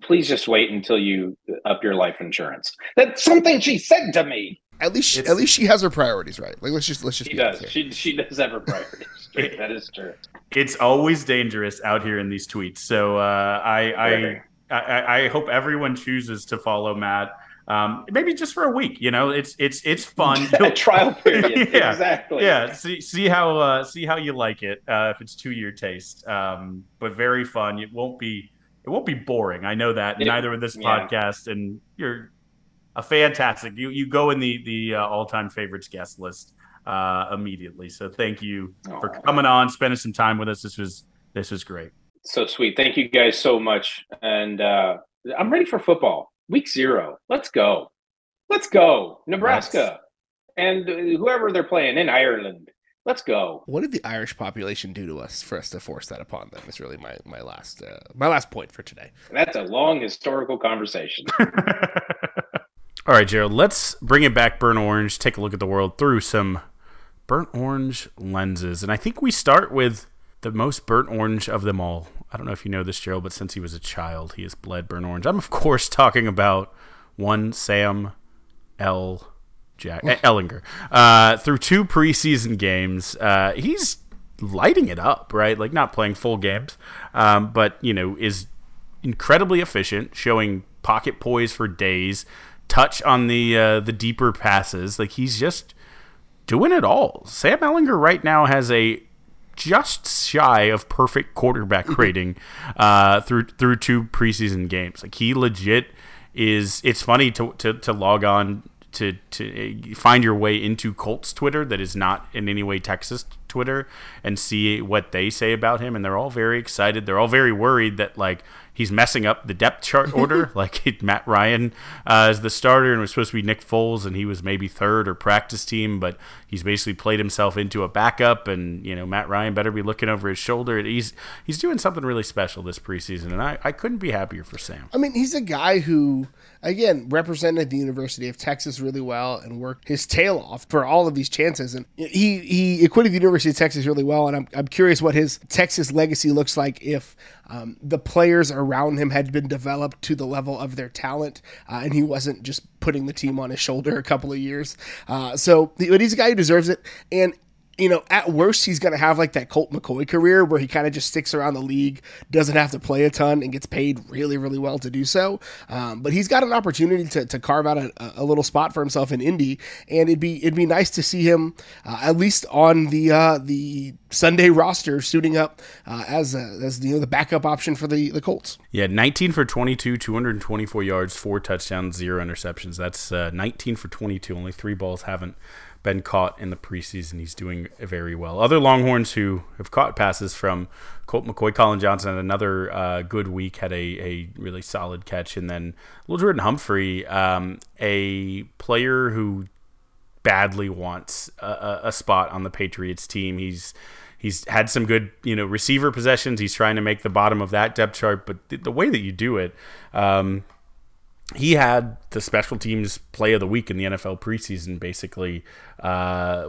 please just wait until you up your life insurance. That's something she said to me. At least she has her priorities right. Like let's just. She does. She does have her priorities. That is true. It's always dangerous out here in these tweets. So I hope everyone chooses to follow Matt. Maybe just for a week. You know, it's fun. A trial period. Yeah, exactly. Yeah. See how you like it. If it's to your taste, but very fun. It won't be boring. I know that. Neither with this podcast and you're. A fantastic! You go in the all-time favorites guest list immediately. So thank you for coming on, spending some time with us. This was great. So sweet. Thank you guys so much. And I'm ready for football. Week 0. Let's go. Nebraska and whoever they're playing in Ireland. Let's go. What did the Irish population do to us for us to force that upon them? It's really my last point for today. That's a long historical conversation. All right, Gerald, let's bring it back, Burn Orange, take a look at the world through some burnt orange lenses. And I think we start with the most burnt orange of them all. I don't know if you know this, Gerald, but since he was a child, he has bled burnt orange. I'm, of course, talking about one Sam L. Ellinger. Through 2 preseason games, he's lighting it up, right? Like, not playing full games, but, you know, is incredibly efficient, showing pocket poise for days, touch on the deeper passes. Like, he's just doing it all. Sam Ellinger right now has a just shy of perfect quarterback rating through 2 preseason games. Like, he legit is. It's funny to log on to find your way into Colts Twitter that is not in any way Texas Twitter and see what they say about him, and they're all very excited. They're all very worried that, like, he's messing up the depth chart order. Like, Matt Ryan is the starter and was supposed to be Nick Foles, and he was maybe third or practice team, but he's basically played himself into a backup, and, you know, Matt Ryan better be looking over his shoulder. He's doing something really special this preseason, and I couldn't be happier for Sam. I mean, he's a guy who, again, represented the University of Texas really well and worked his tail off for all of these chances, and he acquitted the University of Texas really well, and I'm curious what his Texas legacy looks like if the players are around him had been developed to the level of their talent, and he wasn't just putting the team on his shoulder a couple of years. But he's a guy who deserves it. And, you know, at worst, he's going to have like that Colt McCoy career where he kind of just sticks around the league, doesn't have to play a ton, and gets paid really, really well to do so. But he's got an opportunity to carve out a little spot for himself in Indy, and it'd be nice to see him at least on the Sunday roster suiting up as the backup option for the Colts. Yeah, 19 for 22, 224 yards, 4 touchdowns, 0 interceptions. That's 19 for 22. Only 3 balls haven't been caught in the preseason. He's doing very well. Other Longhorns who have caught passes from Colt McCoy, Colin Johnson, another good week, had a really solid catch. And then Little Jordan Humphrey, a player who badly wants a spot on the Patriots team. He's had some good, receiver possessions. He's trying to make the bottom of that depth chart, but the way that you do it, he had the special teams play of the week in the NFL preseason, basically,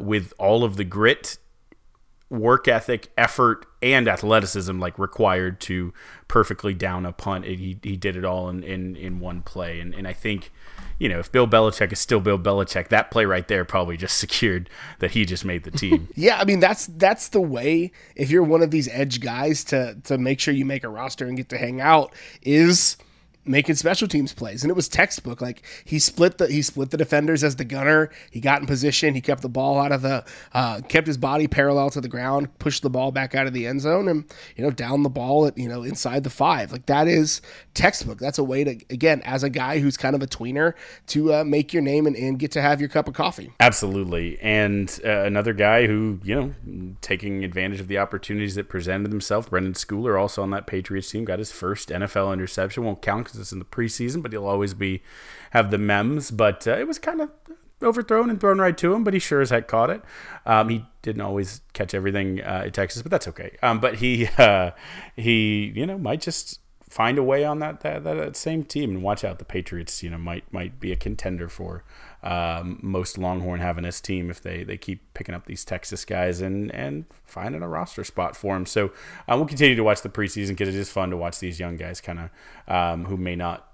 with all of the grit, work ethic, effort, and athleticism required to perfectly down a punt. He did it all in one play. And I think, if Bill Belichick is still Bill Belichick, that play right there probably just secured that he just made the team. Yeah, I mean, that's the way, if you're one of these edge guys, to make sure you make a roster and get to hang out, is making special teams plays. And it was textbook. He split the defenders as the gunner. He got in position. He kept the ball out of the kept his body parallel to the ground, pushed the ball back out of the end zone, and down the ball at inside the 5. That is textbook. That's a way to, again, as a guy who's kind of a tweener, to make your name and get to have your cup of coffee. Absolutely. And another guy who taking advantage of the opportunities that presented himself, Brendan Schooler, also on that Patriots team, got his first NFL interception. Won't count because in the preseason, but he'll always have the memes. But it was kind of overthrown and thrown right to him, but he sure as heck caught it. He didn't always catch everything at Texas, but that's okay. But he might just find a way on that same team. And watch out, the Patriots might be a contender for most Longhorn Havanist team if they keep picking up these Texas guys and finding a roster spot for them. So we'll continue to watch the preseason because it is fun to watch these young guys kind of who may not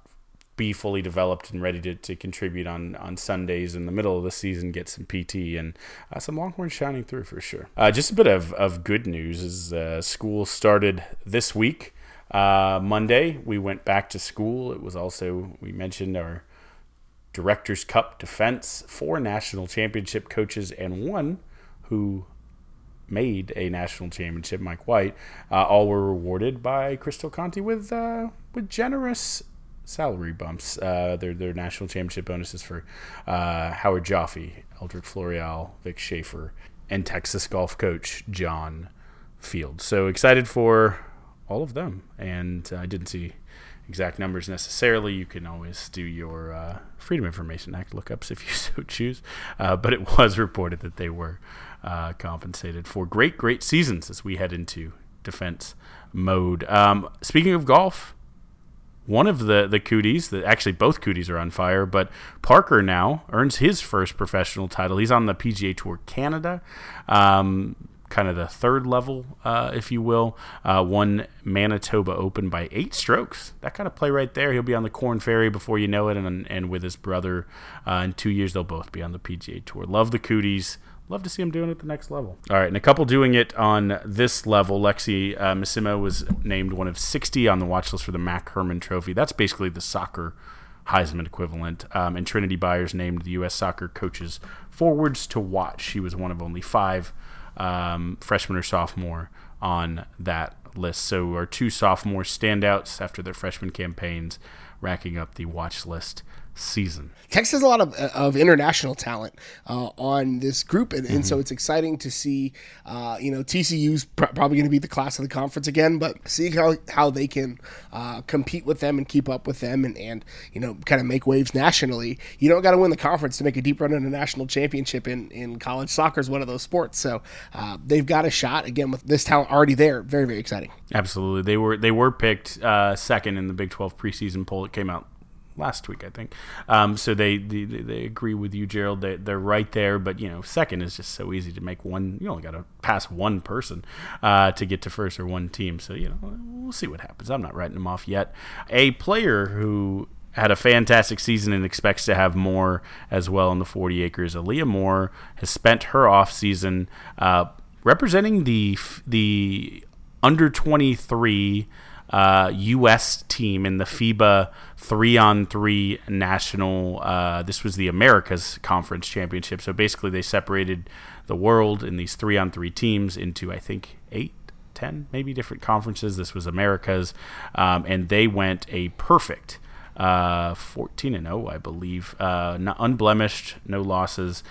be fully developed and ready to contribute on Sundays in the middle of the season, get some PT and some Longhorn shining through for sure. Just a bit of good news is school started this week. Monday, we went back to school. It was also, we mentioned, our Directors' Cup defense, 4 national championship coaches, and one who made a national championship, Mike White. All were rewarded by Crystal Conti with generous salary bumps. Their national championship bonuses for Howard Jaffe, Eldrick Floreal, Vic Schaefer, and Texas golf coach John Fields. So excited for all of them, and I didn't see exact numbers necessarily. You can always do your Freedom Information Act lookups if you so choose, but it was reported that they were compensated for great seasons as we head into defense mode. Speaking of golf, one of the cooties, actually both cooties are on fire, but Parker now earns his first professional title. He's on the PGA Tour Canada, kind of the third level, if you will. Won Manitoba Open by 8 strokes. That kind of play right there. He'll be on the Corn Ferry before you know it, and with his brother. In 2 years, they'll both be on the PGA Tour. Love the cooties. Love to see him doing it at the next level. All right, and a couple doing it on this level. Lexi Misimo was named one of 60 on the watch list for the Mac Herman Trophy. That's basically the soccer Heisman equivalent, and Trinity Byers named the U.S. Soccer Coaches Forwards to Watch. She was one of only 5 freshman or sophomore on that list. So our 2 sophomore standouts after their freshman campaigns racking up the watch list season. Texas has a lot of international talent on this group, and so it's exciting to see, TCU's probably going to be the class of the conference again, but see how they can compete with them and keep up with them and kind of make waves nationally. You don't got to win the conference to make a deep run in a national championship in college soccer is one of those sports. So they've got a shot again with this talent already there. Very, very exciting. Absolutely. They were picked second in the Big 12 preseason poll. It came out last week, I think. So they agree with you, Gerald. They're right there, but second is just so easy to make one. You only got to pass one person to get to first, or one team. So we'll see what happens. I'm not writing them off yet. A player who had a fantastic season and expects to have more as well in the 40 acres. Aaliyah Moore has spent her off season representing the under 23. U.S. team in the FIBA 3-on-3 national. This was the Americas Conference Championship. So basically they separated the world in these 3-on-3 teams into, I think, 8, 10, maybe different conferences. This was Americas, and they went a perfect 14-0, I believe, not unblemished, no losses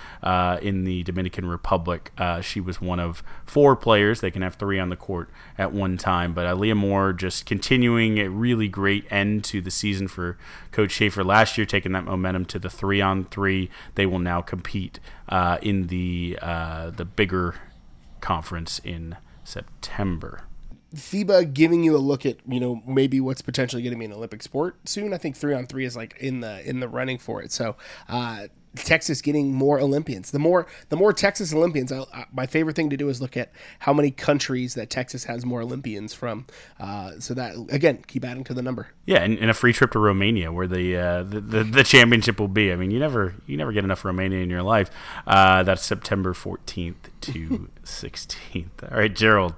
in the Dominican Republic. She was one of 4 players. They can have 3 on the court at one time, but Aaliyah Moore just continuing a really great end to the season for Coach Schaefer last year, taking that momentum to the 3-on-3. They will now compete in the bigger conference in September. FIBA giving you a look at, you know, maybe what's potentially going to be an Olympic sport soon. I think 3-on-3 is like in the running for it. So Texas getting more Olympians. The more Texas Olympians, my favorite thing to do is look at how many countries that Texas has more Olympians from. So that, again, keep adding to the number. Yeah, and a free trip to Romania where the championship will be. I mean, you never get enough Romania in your life. That's September 14th to 16th. All right, Gerald.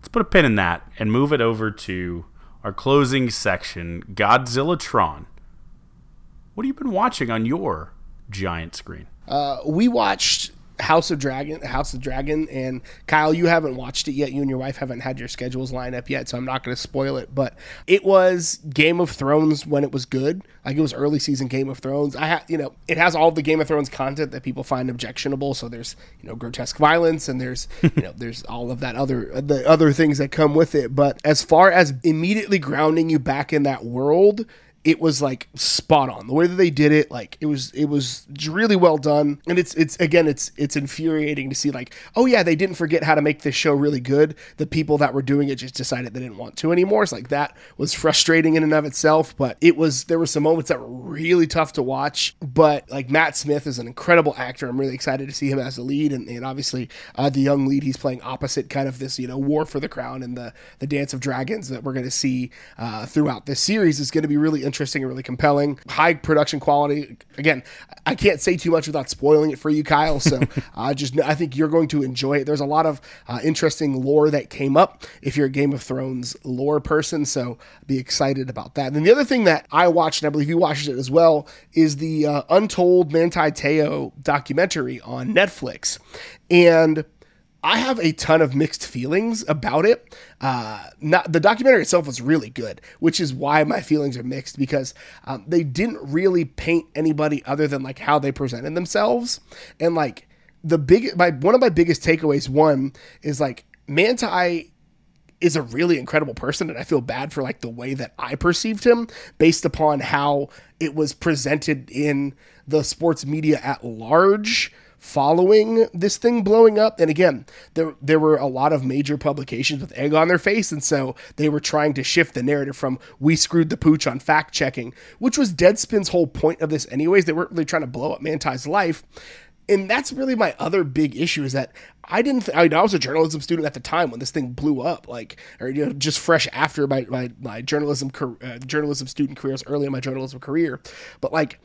Let's put a pin in that and move it over to our closing section, Godzillatron. What have you been watching on your giant screen? We watched House of Dragon, and Kyle, you haven't watched it yet. You and your wife haven't had your schedules lined up yet, so I'm not going to spoil it, but it was Game of Thrones when it was good. Like, it was early season Game of Thrones. It has all the Game of Thrones content that people find objectionable. So there's, you know, grotesque violence, and there's there's all of that other things that come with it. But as far as immediately grounding you back in that world, it was like spot on the way that they did it. Like, it was really well done. And it's infuriating to see, like, oh yeah, they didn't forget how to make this show really good. The people that were doing it just decided they didn't want to anymore. It's like, that was frustrating in and of itself, but there were some moments that were really tough to watch. But like, Matt Smith is an incredible actor. I'm really excited to see him as the lead. And obviously the young lead he's playing opposite, kind of this, you know, war for the crown and the dance of dragons that we're going to see throughout this series is going to be really interesting and really compelling. High production quality. Again, I can't say too much without spoiling it for you, Kyle, so I think you're going to enjoy it. There's a lot of interesting lore that came up if you're a Game of Thrones lore person, so be excited about that. And then the other thing that I watched, and I believe you watched it as well, is the Untold Manti Te'o documentary on Netflix. And I have a ton of mixed feelings about it. The documentary itself was really good, which is why my feelings are mixed, because they didn't really paint anybody other than like how they presented themselves. And like one of my biggest takeaways, one is like, Manti is a really incredible person, and I feel bad for like the way that I perceived him based upon how it was presented in the sports media at large following this thing blowing up. And again, there were a lot of major publications with egg on their face, and so they were trying to shift the narrative from "we screwed the pooch" on fact checking, which was Deadspin's whole point of this anyways. They weren't really trying to blow up Manti's life. And that's really my other big issue, is that I was a journalism student at the time when this thing blew up, like, or, you know, just fresh after my journalism student career, early in my journalism career. But like,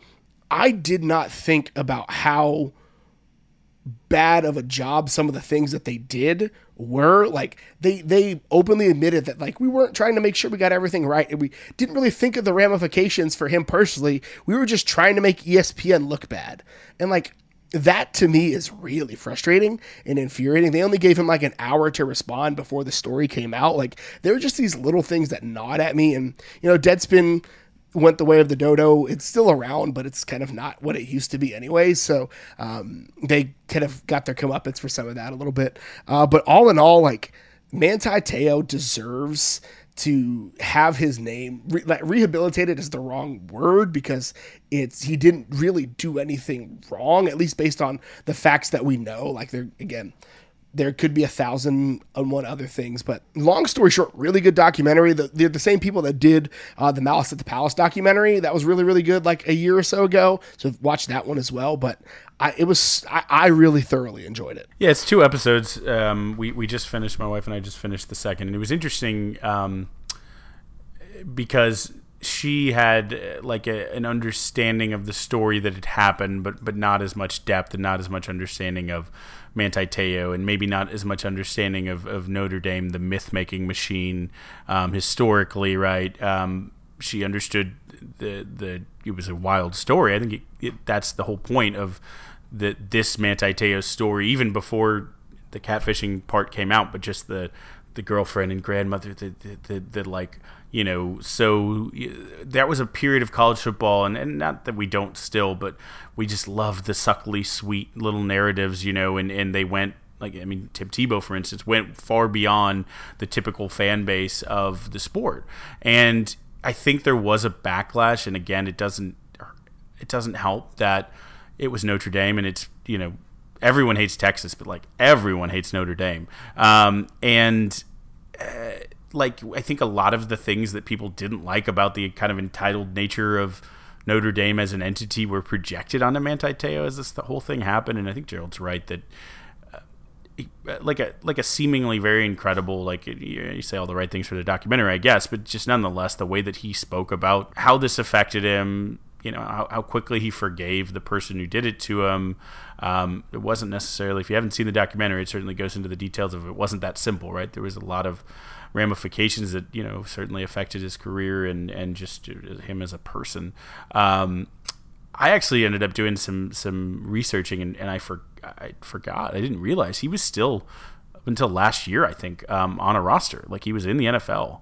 I did not think about how bad of a job some of the things that they did were. Like, they openly admitted that, like, we weren't trying to make sure we got everything right, and we didn't really think of the ramifications for him personally. We were just trying to make ESPN look bad. And like, that to me is really frustrating and infuriating. They only gave him like an hour to respond before the story came out. Like, there were just these little things that gnawed at me. And, you know, Deadspin went the way of the dodo. It's still around, but it's kind of not what it used to be anyway. So they kind of got their comeuppance for some of that a little bit. But all in all, like, Manti Te'o deserves to have his name rehabilitated is the wrong word, because he didn't really do anything wrong, at least based on the facts that we know. Like, there could be 1,001 other things, but long story short, really good documentary. They're the same people that did the Malice at the Palace documentary. That was really, really good, like a year or so ago. So watch that one as well. But I really thoroughly enjoyed it. Yeah, it's 2 episodes. We just finished, my wife and I just finished the second. And it was interesting because she had like an understanding of the story that had happened, but not as much depth and not as much understanding of Manti Te'o, and maybe not as much understanding of Notre Dame, the myth-making machine, historically, right? She understood the it was a wild story. I think that's the whole point of this Manti Te'o story, even before the catfishing part came out, but just the girlfriend and grandmother, the like, you know, so that was a period of college football, and not that we don't still, but we just loved the suckly, sweet little narratives, you know, and they went, like, I mean, Tim Tebow, for instance, went far beyond the typical fan base of the sport. And I think there was a backlash, and again, it doesn't help that it was Notre Dame, and it's, you know, everyone hates Texas, but like everyone hates Notre Dame. Like, I think a lot of the things that people didn't like about the kind of entitled nature of Notre Dame as an entity were projected onto Manti Te'o as the whole thing happened. And I think Gerald's right that like a seemingly very incredible, like, you say all the right things for the documentary, I guess, but just nonetheless, the way that he spoke about how this affected him, you know, how quickly he forgave the person who did it to him. It wasn't necessarily, if you haven't seen the documentary, it certainly goes into the details of it wasn't that simple, right? There was a lot of ramifications that, you know, certainly affected his career and just him as a person. I actually ended up doing some researching, and I forgot. I didn't realize he was still, up until last year, I think, on a roster. Like, he was in the NFL.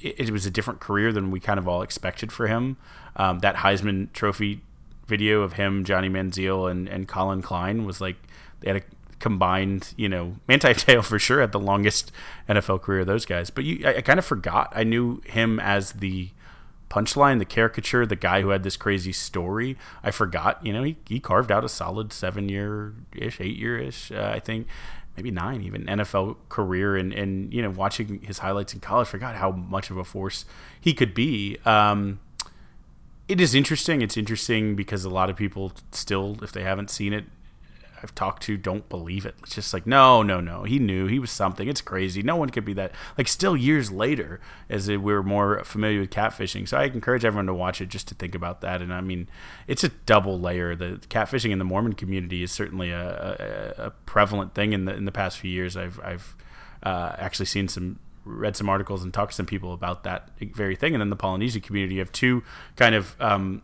It was a different career than we kind of all expected for him. That Heisman Trophy video of him, Johnny Manziel, and Colin Klein was like, they had a combined, you know, Manti Te'o for sure had the longest NFL career of those guys. But I kind of forgot. I knew him as the punchline, the caricature, the guy who had this crazy story. I forgot, you know, he carved out a solid 7-year-ish, 8-year-ish, I think, maybe 9 even, NFL career. And you know, watching his highlights in college, forgot how much of a force he could be. It is interesting. It's interesting because a lot of people still, if they haven't seen it, I've talked to, don't believe it. It's just like, no. He knew he was something. It's crazy. No one could be that. Like, still years later, as we're more familiar with catfishing. So I encourage everyone to watch it just to think about that. And I mean, it's a double layer. The catfishing in the Mormon community is certainly a prevalent thing in the past few years. I've actually seen read some articles and talked to some people about that very thing. And then the Polynesian community, you have two kind of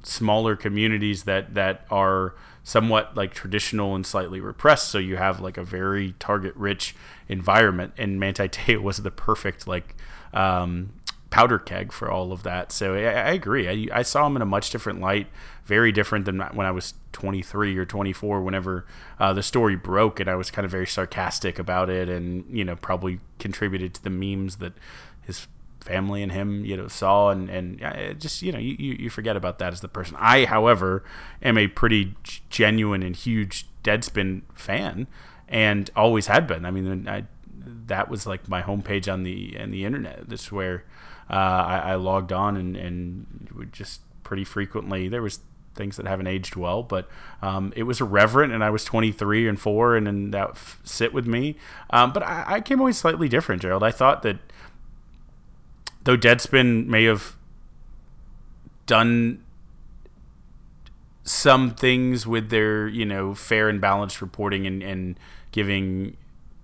smaller communities that are somewhat like traditional and slightly repressed. So you have like a very target rich environment, and Manti Te'o was the perfect like powder keg for all of that. So I agree. I saw him in a much different light, very different than when I was 23 or 24, whenever the story broke, and I was kind of very sarcastic about it, and, you know, probably contributed to the memes that his family and him, you know, saw, and just, you know, you forget about that as the person. I, however, am a pretty genuine and huge Deadspin fan, and always had been. I mean, that was like my homepage on the internet. That's where I logged on and would just pretty frequently. There was things that haven't aged well, but it was irreverent, and I was 23 and 4, and then that sit with me. But I came away slightly different, Gerald. I thought that though Deadspin may have done some things with their, you know, fair and balanced reporting and giving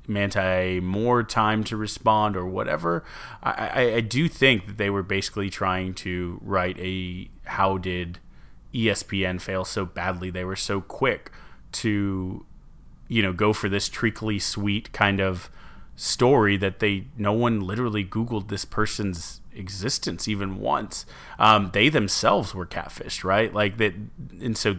Manti more time to respond or whatever, I do think that they were basically trying to write a how did ESPN fail so badly. They were so quick to, you know, go for this treacly sweet kind of story that no one literally Googled this person's existence even once. They themselves were catfished, right? Like that, and so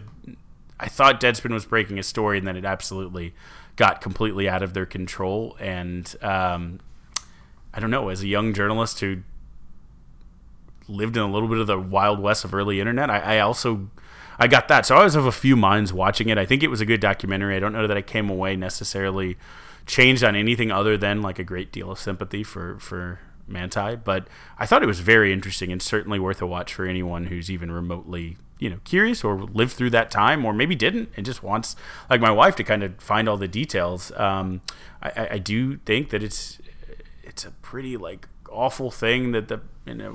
I thought Deadspin was breaking a story, and then it absolutely got completely out of their control. And I don't know, as a young journalist who lived in a little bit of the wild west of early internet, I also got that. So I was of a few minds watching it. I think it was a good documentary. I don't know that I came away necessarily changed on anything other than like a great deal of sympathy for Manti, but I thought it was very interesting and certainly worth a watch for anyone who's even remotely, you know, curious or lived through that time, or maybe didn't and just wants, like my wife, to kind of find all the details. I do think that it's a pretty like awful thing that the Naya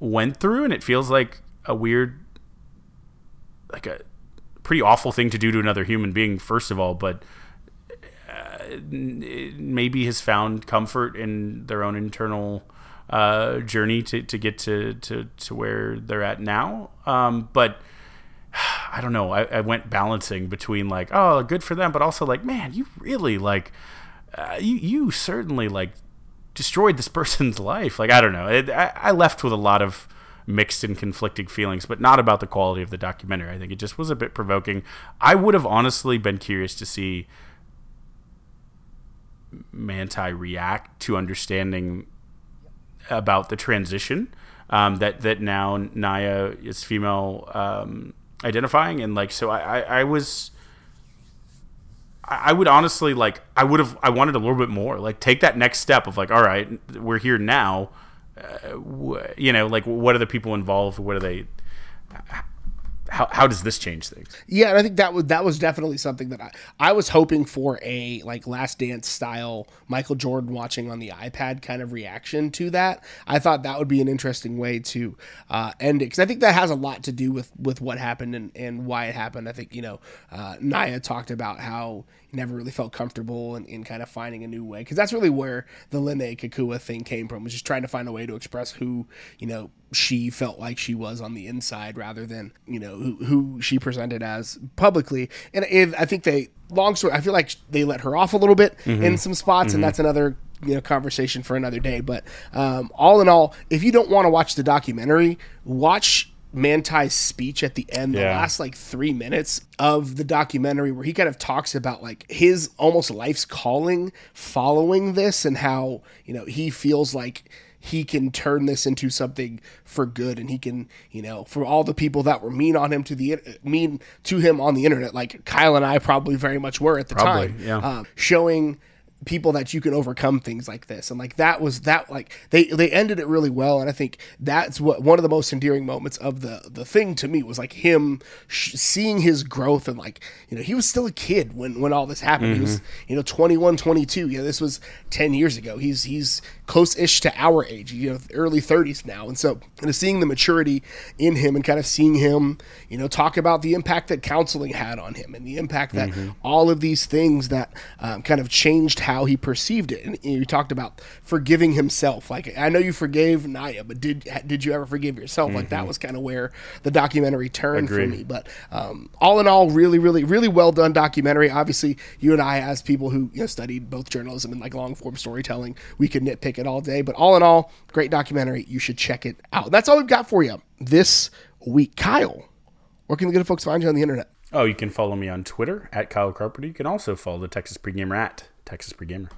went through, and it feels like a weird, like a pretty awful thing to do to another human being, first of all, but maybe has found comfort in their own internal journey to get to where they're at now. But I don't know. I went balancing between like, oh, good for them, but also like, man, you really like, you certainly like destroyed this person's life. Like, I don't know. I left with a lot of mixed and conflicting feelings, but not about the quality of the documentary. I think it just was a bit provoking. I would have honestly been curious to see Manti react to understanding about the transition, that now Naya is female identifying, and like, so I wanted a little bit more, like, take that next step of like, all right, we're here now. What are the people involved? What are they? How does this change things? Yeah, and I think that was definitely something that I was hoping for, a like Last Dance style Michael Jordan watching on the iPad kind of reaction to that. I thought that would be an interesting way to end it, because I think that has a lot to do with what happened and why it happened. I think Naya talked about how he never really felt comfortable in kind of finding a new way, because that's really where the Lene Kakua thing came from, was just trying to find a way to express who she felt like she was on the inside, rather than who she presented as publicly. And I think I feel like they let her off a little bit in some spots, and that's another conversation for another day. But all in all, if you don't want to watch the documentary, watch Manti's speech at the end, the last like 3 minutes of the documentary, where he kind of talks about like his almost life's calling following this, and how he feels like he can turn this into something for good, and he can, for all the people that were mean to him on the internet, like Kyle and I probably very much were at the time, showing people that you can overcome things like this. And like, that was that, like they ended it really well. And I think that's what one of the most endearing moments of the thing to me was, like him seeing his growth, and like, he was still a kid when all this happened. He was, 21, 22, this was 10 years ago. He's close ish to our age, early 30s now. And so seeing the maturity in him, and kind of seeing him, talk about the impact that counseling had on him, and the impact that all of these things that kind of changed how he perceived it. And you talked about forgiving himself. Like, I know you forgave Naya, but did you ever forgive yourself? Like, that was kind of where the documentary turned for me. But all in all, really, really, really well done documentary. Obviously, you and I, as people who studied both journalism and like long form storytelling, we could nitpick it all day. But all in all, great documentary. You should check it out. That's all we've got for you this week. Kyle, where can the good folks find you on the internet? Oh, you can follow me on Twitter at Kyle Carpenter. You can also follow the Texas Pregamer at Texas Pregamer.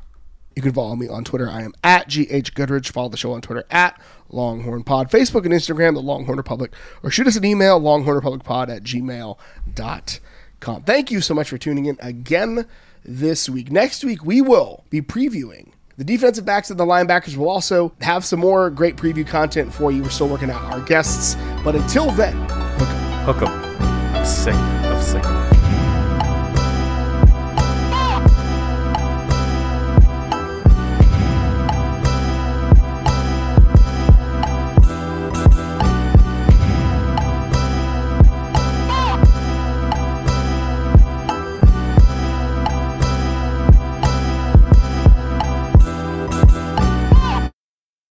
You can follow me on Twitter. I am at GH Goodrich. Follow the show on Twitter at LonghornPod. Facebook and Instagram, the Longhorn Republic. Or shoot us an email, longhornrepublicpod@gmail.com. Thank you so much for tuning in again this week. Next week, we will be previewing the defensive backs and the linebackers. Will also have some more great preview content for you. We're still working out our guests. But until then, hook 'em. Hook 'em. I'm sick.